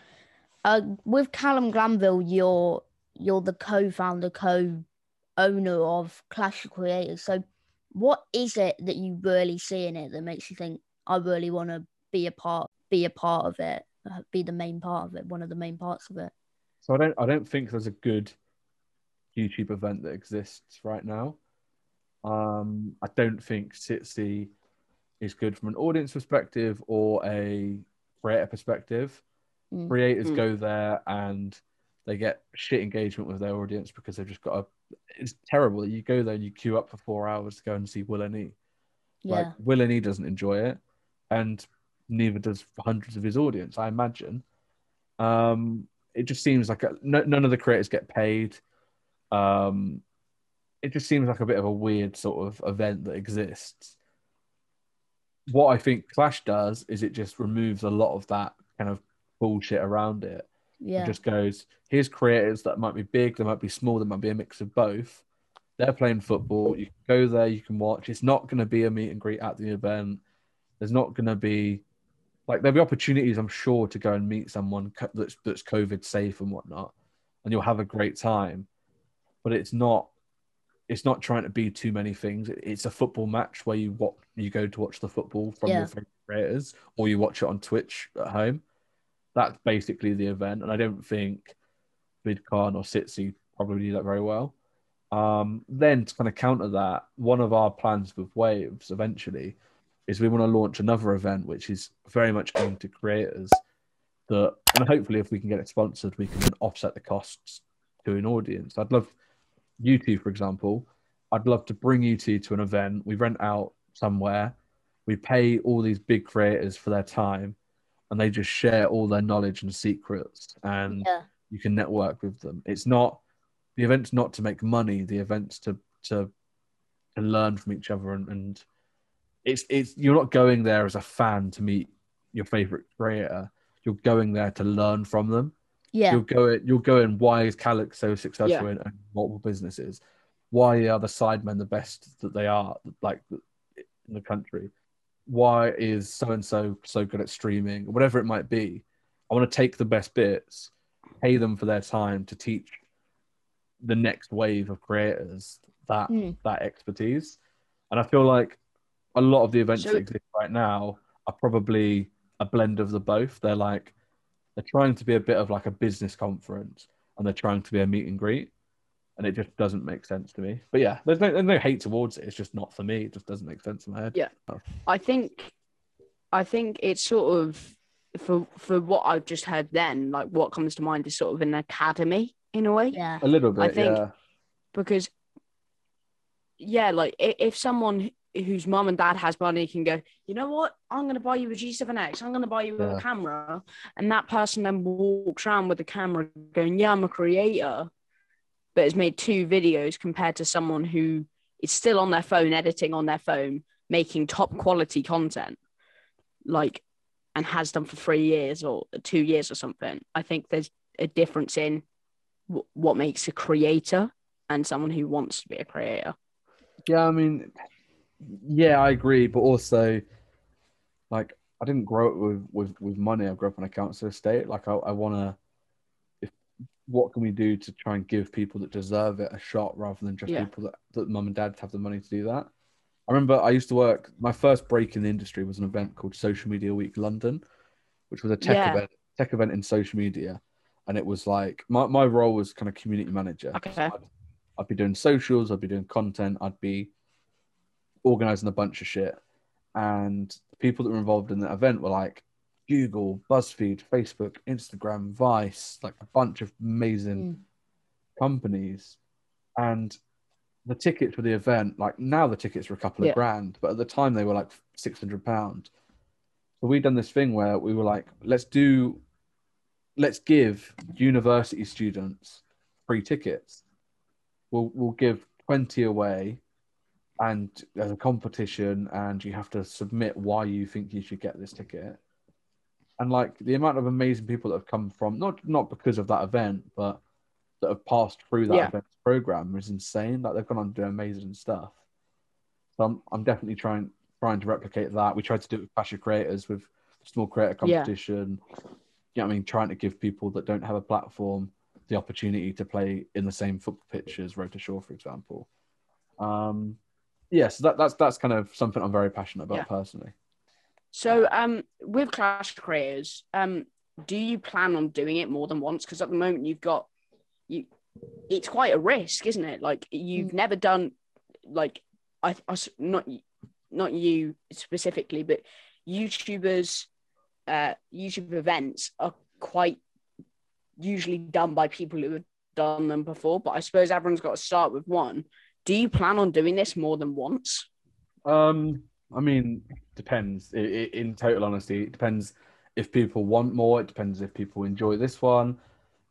uh, with Callum Glanville, you're you're the co-founder, co-owner of Clash of Creators. So what is it that you really see in it that makes you think, I really want to be a part, be a part of it, be the main part of it, one of the main parts of it? So I don't, I don't think there's a good YouTube event that exists right now. Um, I don't think Sitsi is good from an audience perspective or a creator perspective. Mm. Creators mm. go there and they get shit engagement with their audience because they've just got a... It's terrible. You go there and you queue up for four hours to go and see Will and E. Yeah. Like, Will and E doesn't enjoy it, and neither does hundreds of his audience, I imagine. Um, it just seems like a, no, none of the creators get paid. Um, it just seems like a bit of a weird sort of event that exists. What I think Clash does is it just removes a lot of that kind of bullshit around it. Yeah. It just goes, here's creators that might be big, they might be small, there might be a mix of both. They're playing football. You can go there, you can watch. It's not going to be a meet and greet at the event. There's not going to be, like, there'll be opportunities, I'm sure, to go and meet someone that's, that's COVID safe and whatnot, and you'll have a great time. But it's not, it's not trying to be too many things. It's a football match where you watch, you go to watch the football from yeah. your favorite creators, or you watch it on Twitch at home. That's basically the event, and I don't think VidCon or Sitsi probably do that very well. Um, then to kind of counter that, one of our plans with Waves eventually is we want to launch another event which is very much aimed to creators, that, and hopefully if we can get it sponsored, we can then offset the costs to an audience. I'd love you two, for example, I'd love to bring you two to an event. We rent out somewhere, we pay all these big creators for their time, and they just share all their knowledge and secrets, and yeah. you can network with them. It's not, the event's not to make money, the event's to to, to learn from each other, and, and it's it's you're not going there as a fan to meet your favorite creator. You're going there to learn from them. Yeah. You'll go you'll go in, why is Calix so successful yeah. in multiple businesses? Why are the Sidemen the best that they are, like, in the country? Why is so-and-so so good at streaming? Whatever it might be, I want to take the best bits, pay them for their time to teach the next wave of creators that mm. that expertise. And I feel like a lot of the events Should... that exist right now are probably a blend of the both. They're like, they're trying to be a bit of like a business conference, and they're trying to be a meet and greet. And it just doesn't make sense to me. But yeah, there's no, there's no hate towards it. It's just not for me. It just doesn't make sense in my head. Yeah, oh. I think, I think it's sort of, for for what I've just heard then, like, what comes to mind is sort of an academy in a way. Yeah, a little bit. I think yeah. because, yeah, like if someone whose mum and dad has money can go, you know what, I'm going to buy you a G seven X, I'm going to buy you yeah. a camera, and that person then walks around with the camera going, yeah, I'm a creator, but has made two videos compared to someone who is still on their phone, editing on their phone, making top quality content, like, and has done for three years or two years or something. I think there's a difference in w- what makes a creator and someone who wants to be a creator. Yeah, I mean, yeah, I agree. But also, like, I didn't grow up with, with, with money. I grew up on a council estate. Like, I, I want to, what can we do to try and give people that deserve it a shot, rather than just yeah. people that, that mum and dad have the money to do that? I remember I used to work, my first break in the industry was an event called Social Media Week London, which was a tech yeah. event, tech event in social media. And it was like, my, my role was kind of community manager. Okay. So I'd, I'd be doing socials, I'd be doing content, I'd be organising a bunch of shit. And the people that were involved in that event were like, Google, BuzzFeed, Facebook, Instagram, Vice, like a bunch of amazing mm. companies. And the tickets for the event, like now the tickets were a couple yeah. of grand, but at the time they were like six hundred pounds. So we'd done this thing where we were like, let's do, let's give university students free tickets. We'll, we'll give twenty away, and there's a competition, and you have to submit why you think you should get this ticket. And like the amount of amazing people that have come from, not not because of that event, but that have passed through that yeah. event's program is insane. Like they've gone on to do amazing stuff. So I'm I'm definitely trying trying to replicate that. We tried to do it with Clash of Creators, with small creator competition. Yeah. You know what I mean? Trying to give people that don't have a platform the opportunity to play in the same football pitch as Road to Shore, for example. Um, yeah, so that, that's that's kind of something I'm very passionate about yeah. personally. So um, with Clash Creators, um, do you plan on doing it more than once? Because at the moment you've got, you it's quite a risk, isn't it? Like, you've mm. never done, like, I, I not not you specifically, but YouTubers, uh, YouTube events are quite usually done by people who have done them before. But I suppose everyone's got to start with one. Do you plan on doing this more than once? Um, I mean, depends. It, it, in total honesty, it depends if people want more. It depends if people enjoy this one.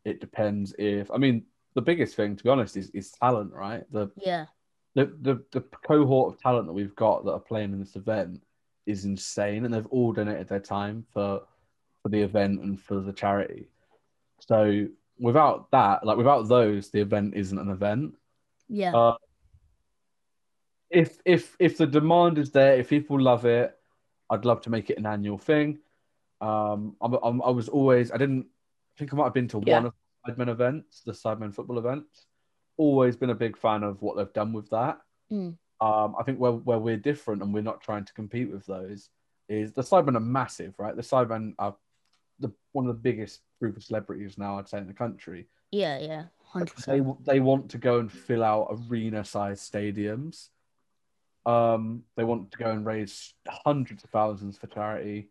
It depends if, I mean, the biggest thing, to be honest, is, is talent, right? The yeah, the, the the cohort of talent that we've got that are playing in this event is insane, and they've all donated their time for for the event and for the charity. So without that, like without those, the event isn't an event. Yeah. Uh, if if if the demand is there, if people love it, I'd love to make it an annual thing. Um, I'm, I'm I was always I didn't I think I might have been to yeah. one of Sidemen events, the Sidemen football events. Always been a big fan of what they've done with that. Mm. Um, I think where, where we're different and we're not trying to compete with those is the Sidemen are massive, right? The Sidemen are the one of the biggest group of celebrities now, I'd say, in the country. Yeah, yeah, one hundred percent. They, they want to go and fill out arena-sized stadiums. Um, they want to go and raise hundreds of thousands for charity.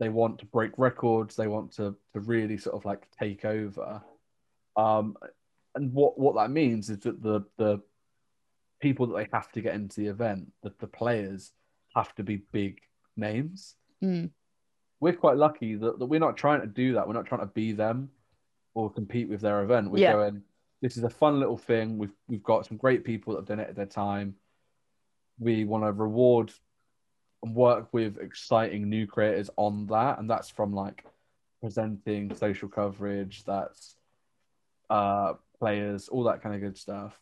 They want to break records. They want to to really sort of like take over. Um, and what, what that means is that the the people that they have to get into the event, that the players have to be big names. Mm. We're quite lucky that, that we're not trying to do that. We're not trying to be them or compete with their event. We're yeah. going, this is a fun little thing. We've, we've got some great people that have donated their time. We want to reward and work with exciting new creators on that, and that's from like presenting, social coverage, that's uh players, all that kind of good stuff.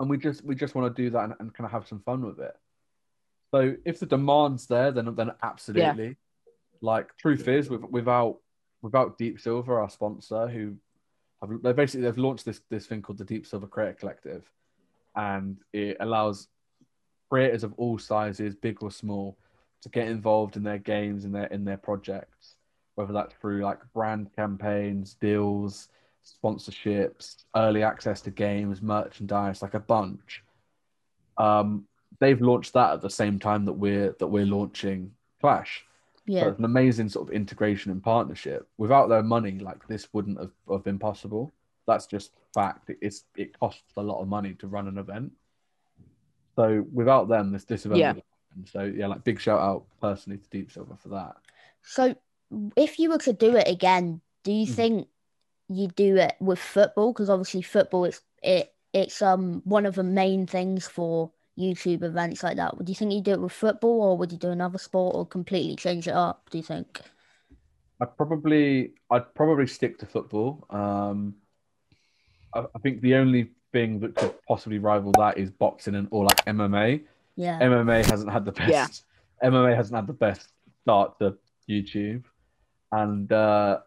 And we just we just want to do that and, and kind of have some fun with it. So if the demand's there, then then absolutely. Yeah. Like, truth is, with, without without Deep Silver, our sponsor, who have they basically they've launched this this thing called the Deep Silver Creator Collective, and it allows creators of all sizes, big or small, to get involved in their games and their in their projects, whether that's through like brand campaigns, deals, sponsorships, early access to games, merchandise, like a bunch. Um, they've launched that at the same time that we're that we're launching Clash. Yeah, so it's an amazing sort of integration and partnership. Without their money, like this wouldn't have, have been possible. That's just fact. It's it costs a lot of money to run an event. So without them, this, this event yeah. would happen. So, yeah, like, big shout-out personally to Deep Silver for that. So if you were to do it again, do you mm-hmm. think you'd do it with football? Because obviously football, it's, it, it's um one of the main things for YouTube events like that. Would you think you'd do it with football, or would you do another sport, or completely change it up, do you think? I'd probably, I'd probably stick to football. Um, I, I think the only thing that could possibly rival that is boxing and or like M M A. Yeah, M M A hasn't had the best. Yeah. M M A hasn't had the best start to YouTube, and uh,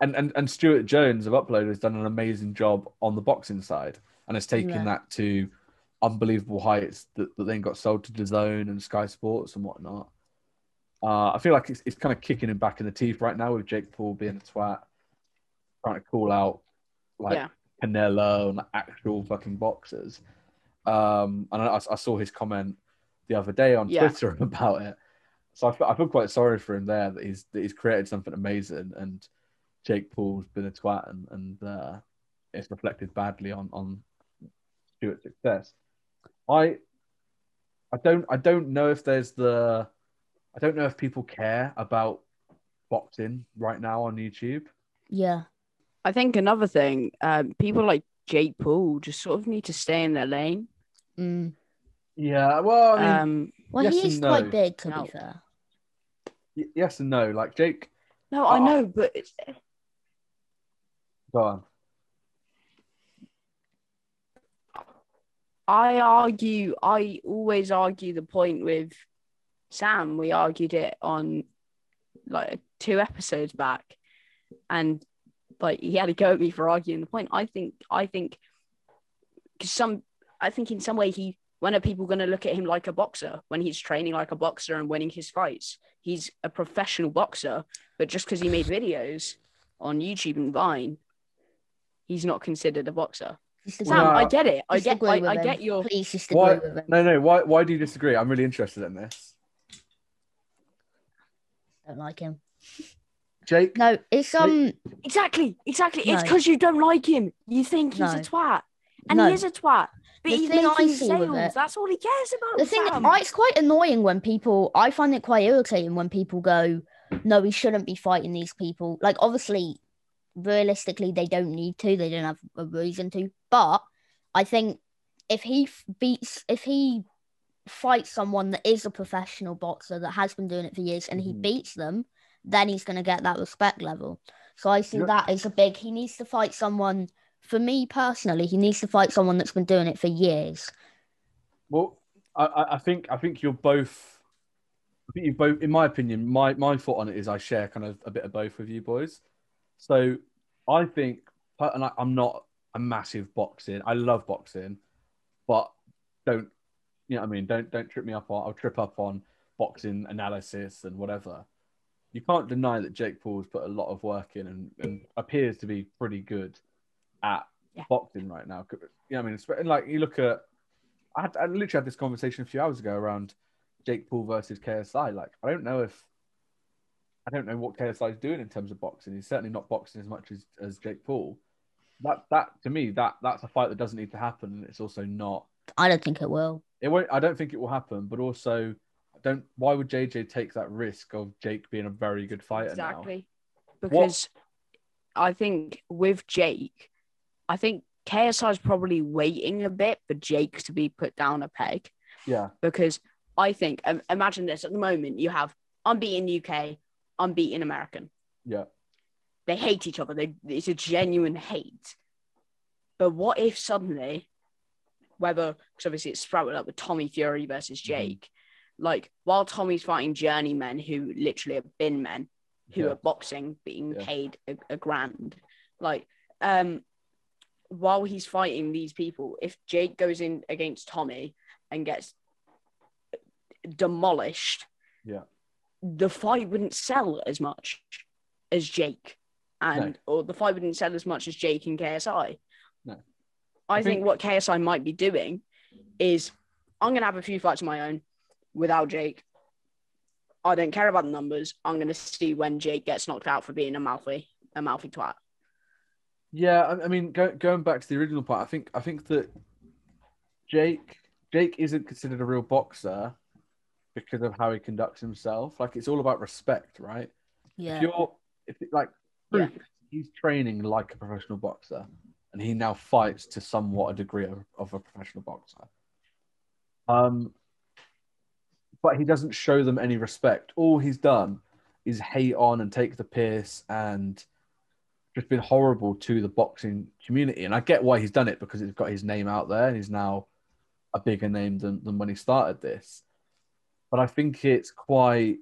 and and and Stuart Jones of Upload has done an amazing job on the boxing side and has taken yeah. that to unbelievable heights that, that then got sold to DAZN and Sky Sports and whatnot. Uh, I feel like it's it's kind of kicking him back in the teeth right now with Jake Paul being a twat, trying to call out like. Yeah. Canelo and actual fucking boxers. Um, and I, I saw his comment the other day on yeah. Twitter about it. So I feel, I feel quite sorry for him there that he's that he's created something amazing and Jake Paul's been a twat and, and uh, it's reflected badly on, on Stuart's success. I I don't I don't know if there's the I don't know if people care about boxing right now on YouTube. Yeah. I think another thing, um, people like Jake Paul just sort of need to stay in their lane. Mm. Yeah, well, I mean, um, well, yes he is no. quite big to no. be fair. Y- yes and no, like Jake. No, oh. I know, but it's... go on. I argue. I always argue the point with Sam. We argued it on like two episodes back, and. Like he had a go at me for arguing the point. I think, I think, because some, I think in some way he, when are people going to look at him like a boxer when he's training like a boxer and winning his fights? He's a professional boxer, but just because he made videos on YouTube and Vine he's not considered a boxer. Sam, no, I get it. I get. I, I get your. Please just agree why, with him. No, no. Why? Why do you disagree? I'm really interested in this. I don't like him. Jake. No, it's um. Jake. Exactly, exactly. No. It's because you don't like him. You think he's no. a twat, and no. he is a twat. But the he's thing making I see sales. With it. That's all he cares about. The Sam. thing, it's quite annoying when people. I find it quite irritating when people go, "No, we shouldn't be fighting these people." Like, obviously. Realistically, they don't need to. They don't have a reason to. But I think if he beats, if he fights someone that is a professional boxer that has been doing it for years and he mm. beats them, then he's going to get that respect level. So I see yeah. that as a big... He needs to fight someone... For me, personally, he needs to fight someone that's been doing it for years. Well, I, I think I think you're both... I think you both... In my opinion, my, my thought on it is I share kind of a bit of both with you boys. So I think, and I, I'm not a massive boxing. I love boxing, but don't, you know what I mean? Don't don't trip me up on, I'll trip up on boxing analysis and whatever. You can't deny that Jake Paul's put a lot of work in and, and appears to be pretty good at yeah. boxing right now. You know what I mean? Like you look at, I, had, I literally had this conversation a few hours ago around Jake Paul versus K S I. Like, I don't know if, I don't know what K S I is doing in terms of boxing. He's certainly not boxing as much as, as Jake Paul. That that to me, that that's a fight that doesn't need to happen, and it's also not. I don't think it will. It won't. I don't think it will happen. But also, don't. Why would J J take that risk of Jake being a very good fighter? Exactly. Now? Because what? I think with Jake, I think K S I is probably waiting a bit for Jake to be put down a peg. Yeah. Because I think um, imagine this at the moment you have unbeaten U K. Unbeaten American. Yeah. They hate each other. They, it's a genuine hate. But what if suddenly, whether, because obviously it's sprouted up with Tommy Fury versus Jake, mm-hmm. like while Tommy's fighting journeymen who literally are bin men who yeah. are boxing, being yeah. paid a, a grand, like um, while he's fighting these people, if Jake goes in against Tommy and gets demolished, yeah. the fight wouldn't sell as much as Jake and no. or the fight wouldn't sell as much as Jake and K S I. No. I, I think, think what K S I might be doing is I'm going to have a few fights of my own without Jake. I don't care about the numbers. I'm going to see when Jake gets knocked out for being a mouthy, a mouthy twat. Yeah, I, I mean, go, going back to the original part, I think I think that Jake Jake isn't considered a real boxer because of how he conducts himself. Like, it's all about respect, right? Yeah. If you're, if it, like, yeah. he's training like a professional boxer, and he now fights to somewhat a degree of, of a professional boxer. Um, but he doesn't show them any respect. All he's done is hate on and take the piss and just been horrible to the boxing community. And I get why he's done it, because it's got his name out there, and he's now a bigger name than, than when he started this. But I think it's quite,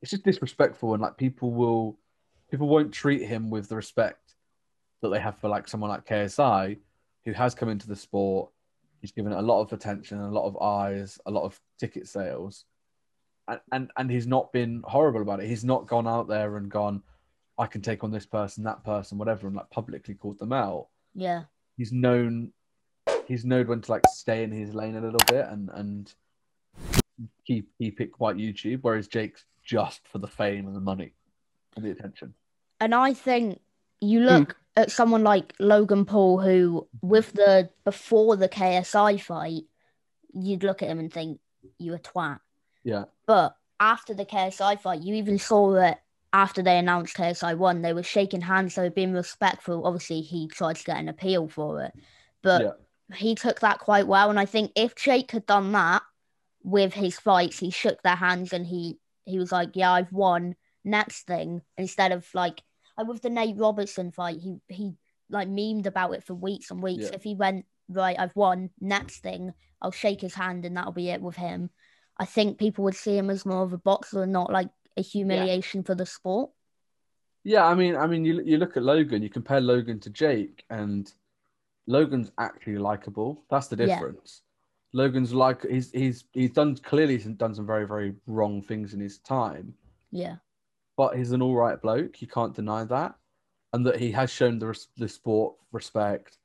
it's just disrespectful, and like people will, people won't treat him with the respect that they have for like someone like K S I, who has come into the sport. He's given it a lot of attention, a lot of eyes, a lot of ticket sales, and and and he's not been horrible about it. He's not gone out there and gone, I can take on this person, that person, whatever, and like publicly called them out. Yeah, he's known, he's known when to like stay in his lane a little bit and and. Keep keep it quite YouTube, whereas Jake's just for the fame and the money and the attention. And I think you look mm. at someone like Logan Paul, who with the before the K S I fight, you'd look at him and think you a twat. Yeah. But after the K S I fight, you even saw it after they announced K S I won. They were shaking hands, so being respectful. Obviously, he tried to get an appeal for it, but yeah. he took that quite well. And I think if Jake had done that with his fights, he shook their hands and he he was like, yeah, I've won, next thing, instead of like like with the Nate Robertson fight, he he like memed about it for weeks and weeks. Yeah. If he went, right, I've won, next thing, I'll shake his hand and that'll be it with him, I think people would see him as more of a boxer and not like a humiliation yeah. for the sport. Yeah, I mean I mean you you look at Logan, you compare Logan to Jake, and Logan's actually likable. That's the difference. Yeah. Logan's like he's he's he's done clearly he's done some very very wrong things in his time. Yeah, but he's an all right bloke. You can't deny that. and that he has shown the, res the sport respect.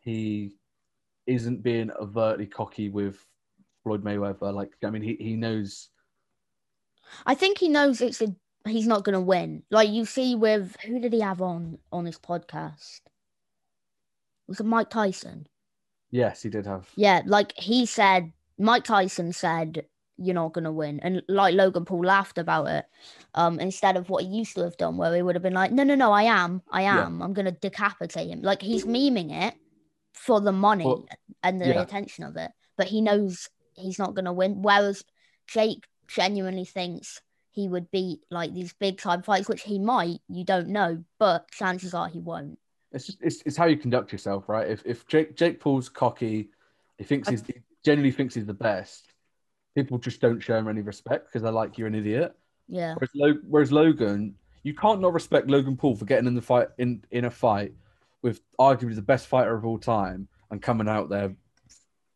He isn't being overtly cocky with Floyd Mayweather. Like, I mean, he, he knows. I think he knows it's a, he's not going to win. Like, you see with, who did he have on, on his podcast? Was it Mike Tyson? Yes, he did have. Yeah, like he said, Mike Tyson said, you're not going to win. And like Logan Paul laughed about it, um, instead of what he used to have done, where he would have been like, no, no, no, I am. I am. Yeah. I'm going to decapitate him. Like, he's memeing it for the money well, and the yeah. attention of it. But he knows he's not going to win. Whereas Jake genuinely thinks he would beat like these big time fights, which he might, you don't know, but chances are he won't. It's just, it's, it's how you conduct yourself, right? If if Jake Jake Paul's cocky, he thinks he's, he generally thinks he's the best. People just don't show him any respect because they're like, you're an idiot. Yeah. Whereas, Lo, whereas Logan, you can't not respect Logan Paul for getting in the fight in in a fight with arguably the best fighter of all time and coming out there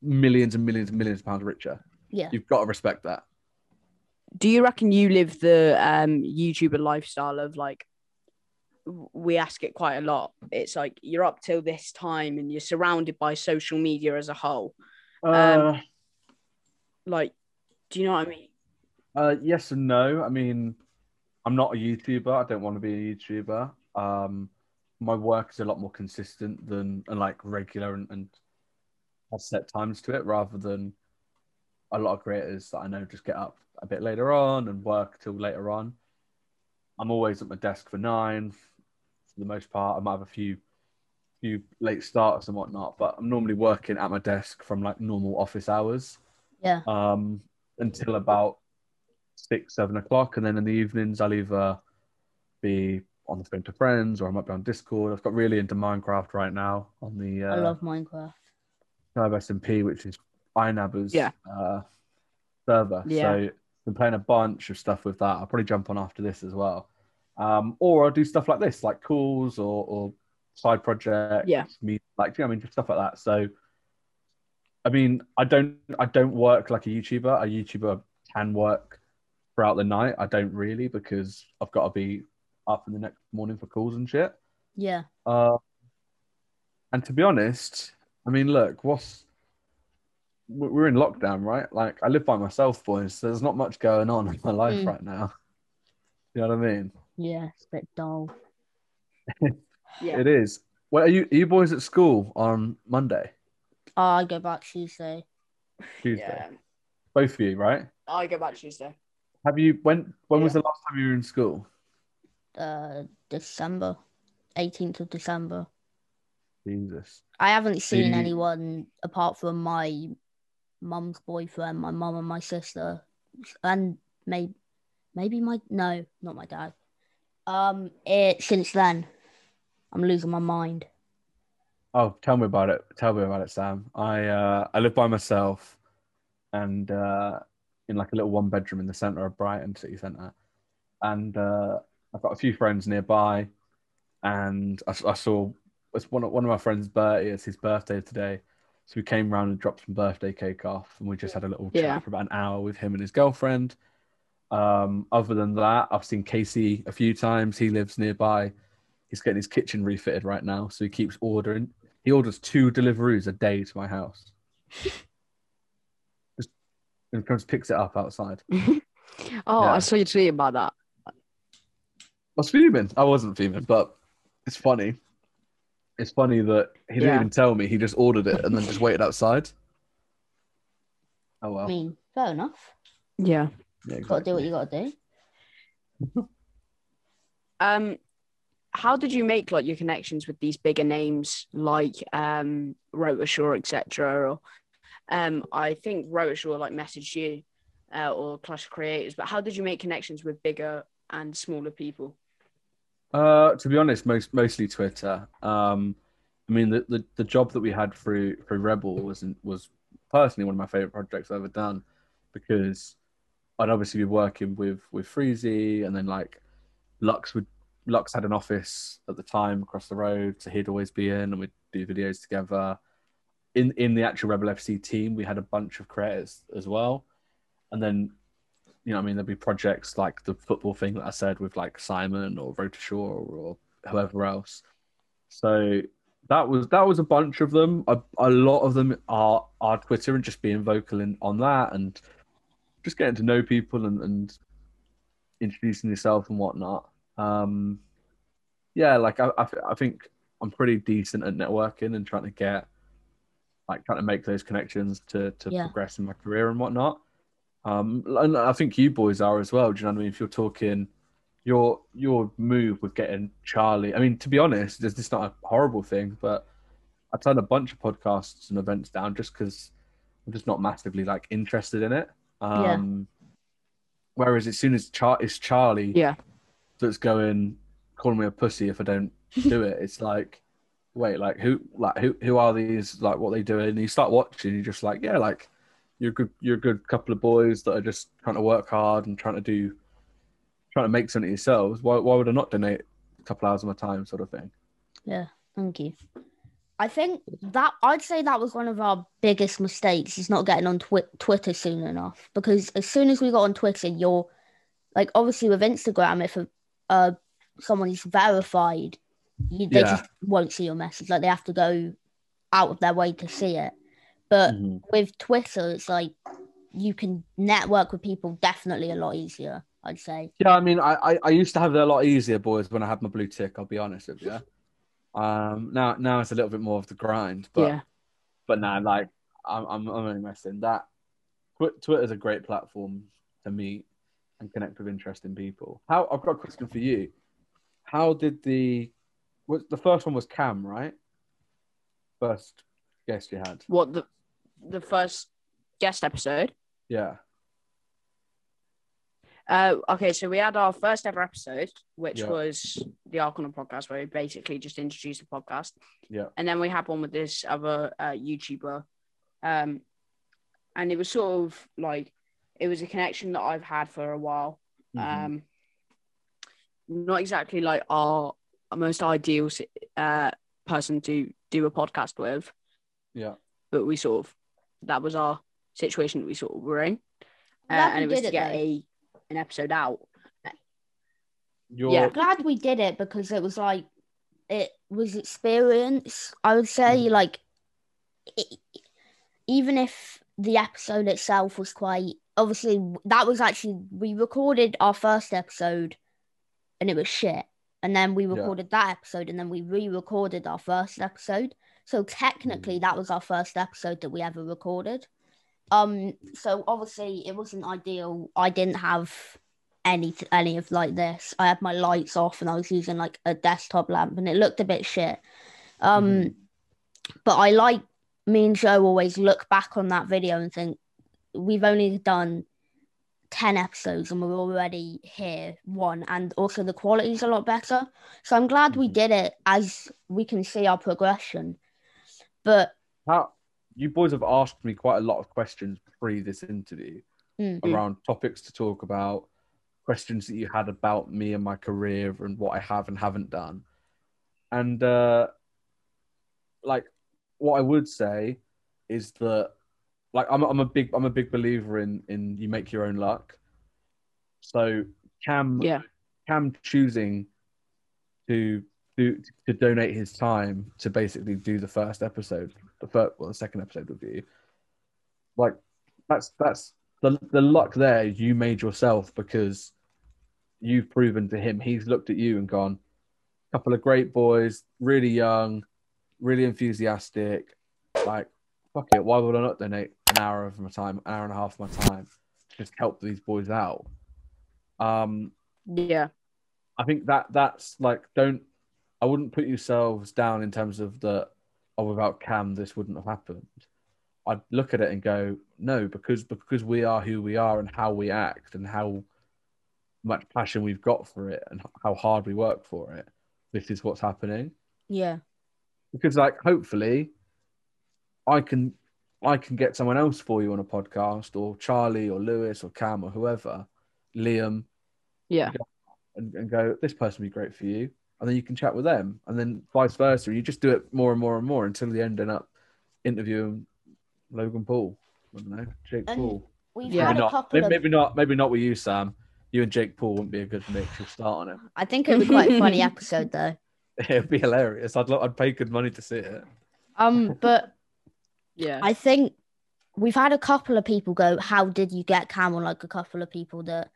millions and millions and millions of pounds richer. Yeah. You've got to respect that. Do you reckon you live the um, YouTuber lifestyle of like? We ask it quite a lot. It's like, you're up till this time and you're surrounded by social media as a whole. Uh, um, like, do you know what I mean? Uh, yes and no. I mean, I'm not a YouTuber. I don't want to be a YouTuber. Um, my work is a lot more consistent than and like regular and, and has set times to it, rather than a lot of creators that I know just get up a bit later on and work till later on. I'm always at my desk for nine. For the most part, I might have a few few late starts and whatnot, but I'm normally working at my desk from like normal office hours. Yeah. Um, until about six, seven o'clock. And then in the evenings, I'll either be on the phone to friends or I might be on Discord. I've got really into Minecraft right now on the uh, I love Minecraft. S M P, which is iNabber's yeah. uh server. Yeah. So been playing a bunch of stuff with that. I'll probably jump on after this as well. Um, or I'll do stuff like this, like calls or, or side projects. Yeah. Me, like, you know, I mean, just stuff like that. So, I mean, I don't, I don't work like a YouTuber. A YouTuber can work throughout the night. I don't really, because I've got to be up in the next morning for calls and shit. Yeah. Uh, and to be honest, I mean, look, what's, we're in lockdown, right? Like, I live by myself, boys. So there's not much going on in my life mm. right now. You know what I mean? Yeah, it's a bit dull. Yeah. It is. Well, are you are you boys at school on Monday? Oh, I go back Tuesday. Tuesday. Yeah. Both of you, right? I go back Tuesday. Have you when when yeah. was the last time you were in school? Uh, December, eighteenth of December. Jesus. I haven't seen you... anyone apart from my mum's boyfriend, my mum and my sister, and maybe maybe my no not my dad um it since then. I'm losing my mind. Oh, tell me about it tell me about it Sam. I uh I live by myself and uh in like a little one bedroom in the center of Brighton city center, and uh I've got a few friends nearby, and I, I saw it's one of, one of my friends Bertie, it's his birthday today. So we came round and dropped some birthday cake off, and we just had a little chat yeah. for about an hour with him and his girlfriend. Um, other than that, I've seen Casey a few times. He lives nearby. He's getting his kitchen refitted right now, so he keeps ordering. He orders two deliveries a day to my house. just, and comes picks it up outside. oh, yeah. I saw you tweeting about that. I was fuming. I wasn't fuming, but it's funny. It's funny that he didn't yeah. even tell me. He just ordered it and then just waited outside. Oh, well. I mean, fair enough. Yeah. yeah exactly. Got to do what you got to do. um, how did you make like your connections with these bigger names like um, Road to Shore, et cetera? Or um, I think Road to Shore like messaged you uh, or Clash of Creators. But how did you make connections with bigger and smaller people? Uh, to be honest, most mostly Twitter. Um, I mean, the, the the job that we had through through Rebel was was personally one of my favorite projects I've ever done, because I'd obviously be working with with Freezy, and then like Lux would Lux had an office at the time across the road, so he'd always be in, and we'd do videos together. In in the actual Rebel F C team, we had a bunch of creators as well, and then. You know, I mean, there'd be projects like the football thing that I said with like Simon or Road to Shore or whoever else. So that was that was a bunch of them. A, a lot of them are are Twitter and just being vocal in, on that and just getting to know people and, and introducing yourself and whatnot. Um, yeah, like I I, th- I think I'm pretty decent at networking and trying to get like trying to make those connections to to yeah. progress in my career and whatnot. Um, and I think you boys are as well. Do you know what I mean? If you're talking your your move with getting Charlie, I mean, to be honest, it's, it's not a horrible thing, but I've done a bunch of podcasts and events down just because I'm just not massively like interested in it. Um, yeah. Whereas as soon as Char- it's Charlie yeah. that's going, calling me a pussy if I don't do it, it's like, wait, like who, like who, who are these? Like what they doing? And you start watching, you're just like, yeah, like, You're good. You're a good couple of boys that are just trying to work hard and trying to do, trying to make something yourselves. Why? Why would I not donate a couple hours of my time, sort of thing? Yeah, thank you. I think that I'd say that was one of our biggest mistakes is not getting on twi- Twitter soon enough. Because as soon as we got on Twitter, you're like obviously with Instagram, if a, uh, someone's verified, you, they yeah. just won't see your message. Like they have to go out of their way to see it. But mm-hmm. with Twitter, it's like you can network with people definitely a lot easier, I'd say. Yeah, I mean, I, I, I used to have it a lot easier, boys, when I had my blue tick, I'll be honest with you. Um, now now it's a little bit more of the grind. But yeah. but now, nah, like, I'm, I'm, I'm only messing. That Twitter's a great platform to meet and connect with interesting people. How I've got a question for you. How did the... What, the first one was Cam, right? First guest you had. What, the... The first guest episode. Yeah. Uh, okay, so we had our first ever episode, which yeah. was the Hour Corner podcast, where we basically just introduced the podcast. Yeah. And then we had one with this other uh, YouTuber. Um, and it was sort of like, it was a connection that I've had for a while. Mm-hmm. Um, not exactly like our most ideal uh, person to do a podcast with. Yeah. But we sort of, that was our situation that we sort of were in. Uh, and it was to it, get a, an episode out. You're... Yeah, glad we did it because it was like, it was experience. I would say mm-hmm. like, it, even if the episode itself was quite, obviously that was actually, we recorded our first episode and it was shit. And then we recorded yeah. that episode and then we re-recorded our first episode. So technically, that was our first episode that we ever recorded. Um, so obviously, it wasn't ideal. I didn't have any any of like this. I had my lights off, and I was using like a desktop lamp, and it looked a bit shit. Um, mm. But I like me and Joe always look back on that video and think we've only done ten episodes, and we're already here one. And also, the quality's a lot better. So I'm glad we did it, as we can see our progression. But how you boys have asked me quite a lot of questions pre this interview mm-hmm. around topics to talk about, questions that you had about me and my career and what I have and haven't done. And uh, like what I would say is that like I'm I'm a big I'm a big believer in in you make your own luck. So Cam yeah. Cam choosing to To, to donate his time to basically do the first episode, the first well, the second episode with you. Like that's that's the the luck there you made yourself because you've proven to him he's looked at you and gone, couple of great boys, really young, really enthusiastic. Like fuck it, why would I not donate an hour of my time, an hour and a half of my time, to just help these boys out? Um, yeah, I think that that's like don't. I wouldn't put yourselves down in terms of the, oh, without Cam, this wouldn't have happened. I'd look at it and go, no, because because we are who we are and how we act and how much passion we've got for it and how hard we work for it. This is what's happening. Yeah. Because like, hopefully I can, I can get someone else for you on a podcast or Charlie or Lewis or Cam or whoever, Liam. Yeah. And, and go, this person would be great for you. And then you can chat with them, and then vice versa. You just do it more and more and more until you end up interviewing Logan Paul. I don't know, Jake and Paul. We've had a couple maybe, of... maybe not. Maybe not with you, Sam. You and Jake Paul wouldn't be a good mix. You'll start on it. I think it would be quite a funny episode, though. It'd be hilarious. I'd I'd pay good money to see it. Um, but yeah, I think we've had a couple of people go, "How did you get Cam?" Or like a couple of people that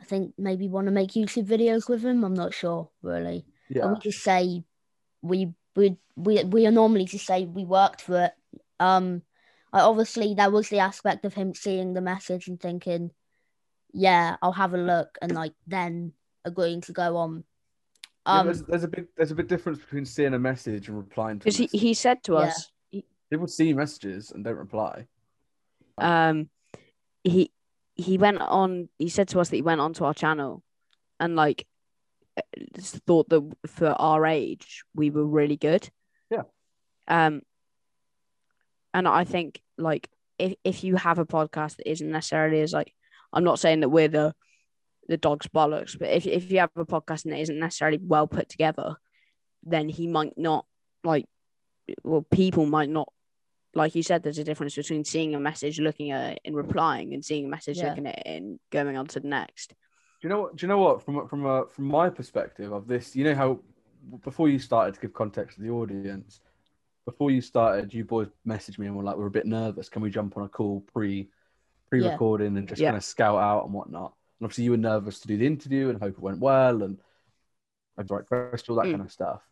I think maybe want to make YouTube videos with him. I'm not sure really. Yeah, and we just say we we we we are normally just say we worked for it. Um, I obviously there was the aspect of him seeing the message and thinking, "Yeah, I'll have a look," and like then agreeing to go on. Um, yeah, there's, there's a big there's a big difference between seeing a message and replying to. Because he, he said to yeah. us, he, people see messages and don't reply. Um, he he went on. He said to us that he went onto our channel, and like thought that for our age we were really good. Yeah. Um, and I think like if if you have a podcast that isn't necessarily as like, I'm not saying that we're the the dog's bollocks, but if if you have a podcast and it isn't necessarily well put together, then he might not like, well, people might not, like you said, there's a difference between seeing a message, looking at it and replying, and seeing a message, yeah. looking at it and going on to the next. Do you know what, do you know what, from from uh, from my perspective of this, you know how before you started, to give context to the audience, before you started, you boys messaged me and were like, we're a bit nervous, can we jump on a call pre pre-recording yeah. and just yeah. kind of scout out and whatnot? And obviously you were nervous to do the interview and hope it went well and I'd write questions, all that mm. kind of stuff.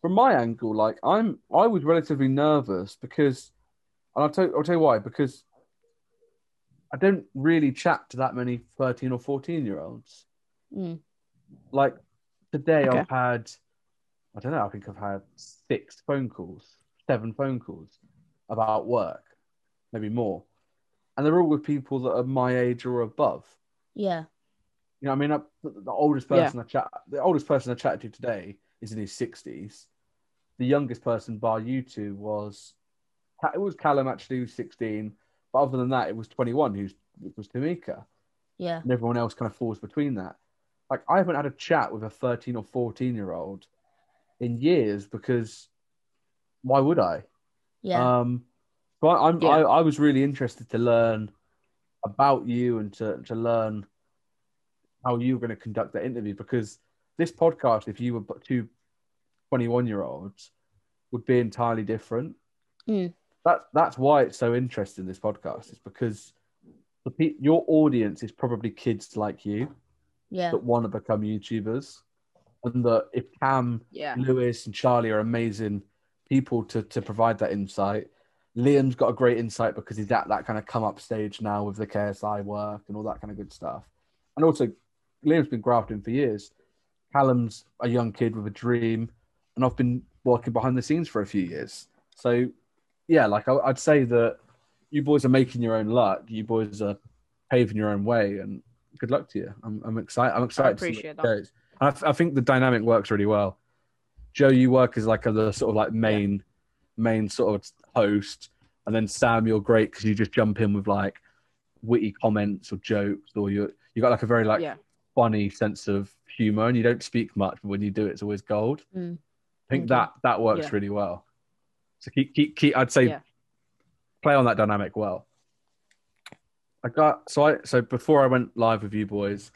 From my angle, like I'm, I was relatively nervous because, and I'll tell, I'll tell you why, because I don't really chat to that many thirteen or fourteen year olds. Mm. Like today okay. I've had, I don't know, I think I've had six phone calls, seven phone calls about work, maybe more. And they're all with people that are my age or above. Yeah. You know, I mean, I, the oldest person yeah. I chat, the oldest person I chatted to today is in his sixties. The youngest person, bar you two, was it was Callum actually, who's sixteen. But other than that, it was twenty-one. Who's it was Tamika. Yeah. And everyone else kind of falls between that. Like I haven't had a chat with a thirteen or fourteen year old in years because why would I? Yeah. Um. But I'm yeah. I, I was really interested to learn about you and to, to learn how you were going to conduct that interview, because this podcast, if you were two twenty-one-year-olds, would be entirely different. Mm. That's that's why it's so interesting, this podcast, is because the pe- your audience is probably kids like you yeah. that want to become YouTubers, and that if Cam, yeah. Lewis and Charlie are amazing people to, to provide that insight, Liam's got a great insight because he's at that kind of come up stage now with the K S I work and all that kind of good stuff. And also, Liam's been grafting for years. Callum's a young kid with a dream, and I've been working behind the scenes for a few years. So, yeah, like I, I'd say that you boys are making your own luck. You boys are paving your own way, and good luck to you. I'm, I'm excited. I'm excited. I appreciate to see that. I, th- I think the dynamic works really well. Joe, you work as like a, the sort of like main. Yeah. main sort of host, and then Sam, you're great because you just jump in with like witty comments or jokes, or you you got like a very like yeah. funny sense of humor, and you don't speak much, but when you do, it's always gold. Mm. I think mm-hmm. that that works yeah. really well. So keep keep keep. I'd say yeah. play on that dynamic well. I got so I so before I went live with you boys,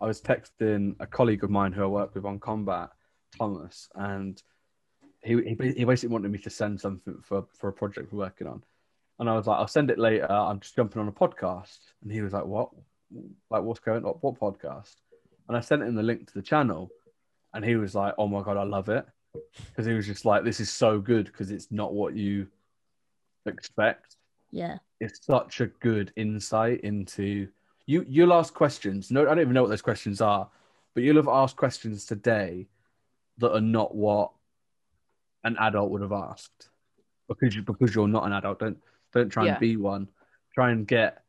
I was texting a colleague of mine who I work with on Combat, Thomas, and. He, he he basically wanted me to send something for, for a project we're working on. And I was like, I'll send it later. I'm just jumping on a podcast. And he was like, what? Like, what's going on? What podcast? And I sent him the link to the channel. And he was like, oh my God, I love it. Because he was just like, this is so good because it's not what you expect. Yeah. It's such a good insight into... You, you'll ask questions. No, I don't even know what those questions are. But you'll have asked questions today that are not what an adult would have asked, because you because you're not an adult. Don't don't try and yeah. be one. Try and get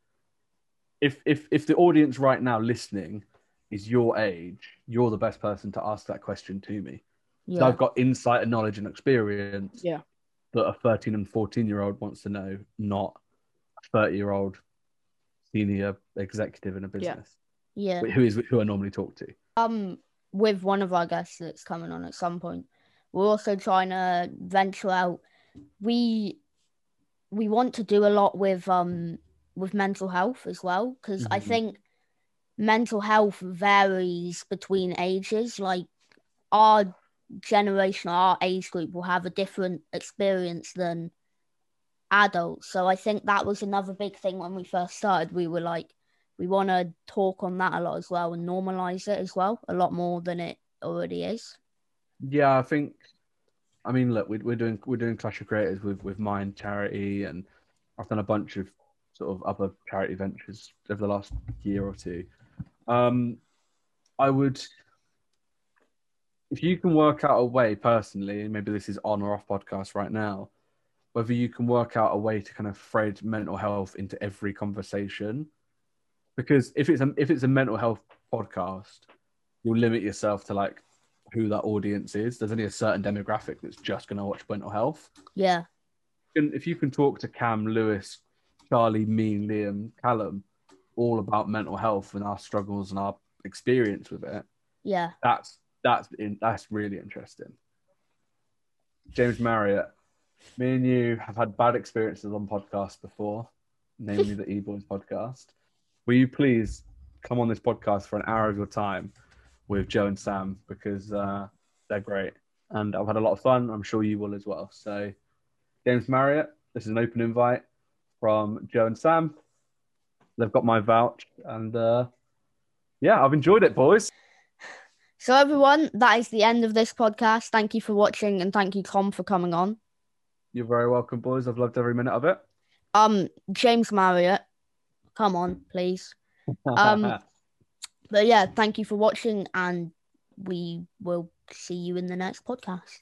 if if if the audience right now listening is your age, you're the best person to ask that question to me. Yeah. So I've got insight and knowledge and experience yeah. that a thirteen and fourteen year old wants to know, not a thirty year old senior executive in a business. Yeah. yeah. Who is who I normally talk to. Um, with one of our guests that's coming on at some point. We're also trying to venture out. We we want to do a lot with um with mental health as well, because mm-hmm. I think mental health varies between ages. Like our generation, our age group, will have a different experience than adults. So I think that was another big thing when we first started. We were like, we want to talk on that a lot as well and normalize it as well, a lot more than it already is. Yeah, I think, I mean, look, we're doing we're doing Clash of Creators with with Mind Charity, and I've done a bunch of sort of other charity ventures over the last year or two. Um, I would, if you can work out a way personally, and maybe this is on or off podcast right now, whether you can work out a way to kind of thread mental health into every conversation, because if it's a, if it's a mental health podcast, you'll limit yourself to like who that audience is. There's only a certain demographic that's just going to watch mental health. Yeah. And if you can talk to Cam, Lewis, Charlie, me, Liam, Callum, all about mental health and our struggles and our experience with it. Yeah. That's that's in, that's really interesting. James Marriott, me and you have had bad experiences on podcasts before, namely the E-Boys podcast. Will you please come on this podcast for an hour of your time with Joe and Sam, because uh, they're great. And I've had a lot of fun. I'm sure you will as well. So James Marriott, this is an open invite from Joe and Sam. They've got my vouch, and uh, yeah, I've enjoyed it, boys. So everyone, that is the end of this podcast. Thank you for watching, and thank you, Tom, for coming on. You're very welcome, boys. I've loved every minute of it. Um, James Marriott, come on, please. Um, but yeah, thank you for watching, and we will see you in the next podcast.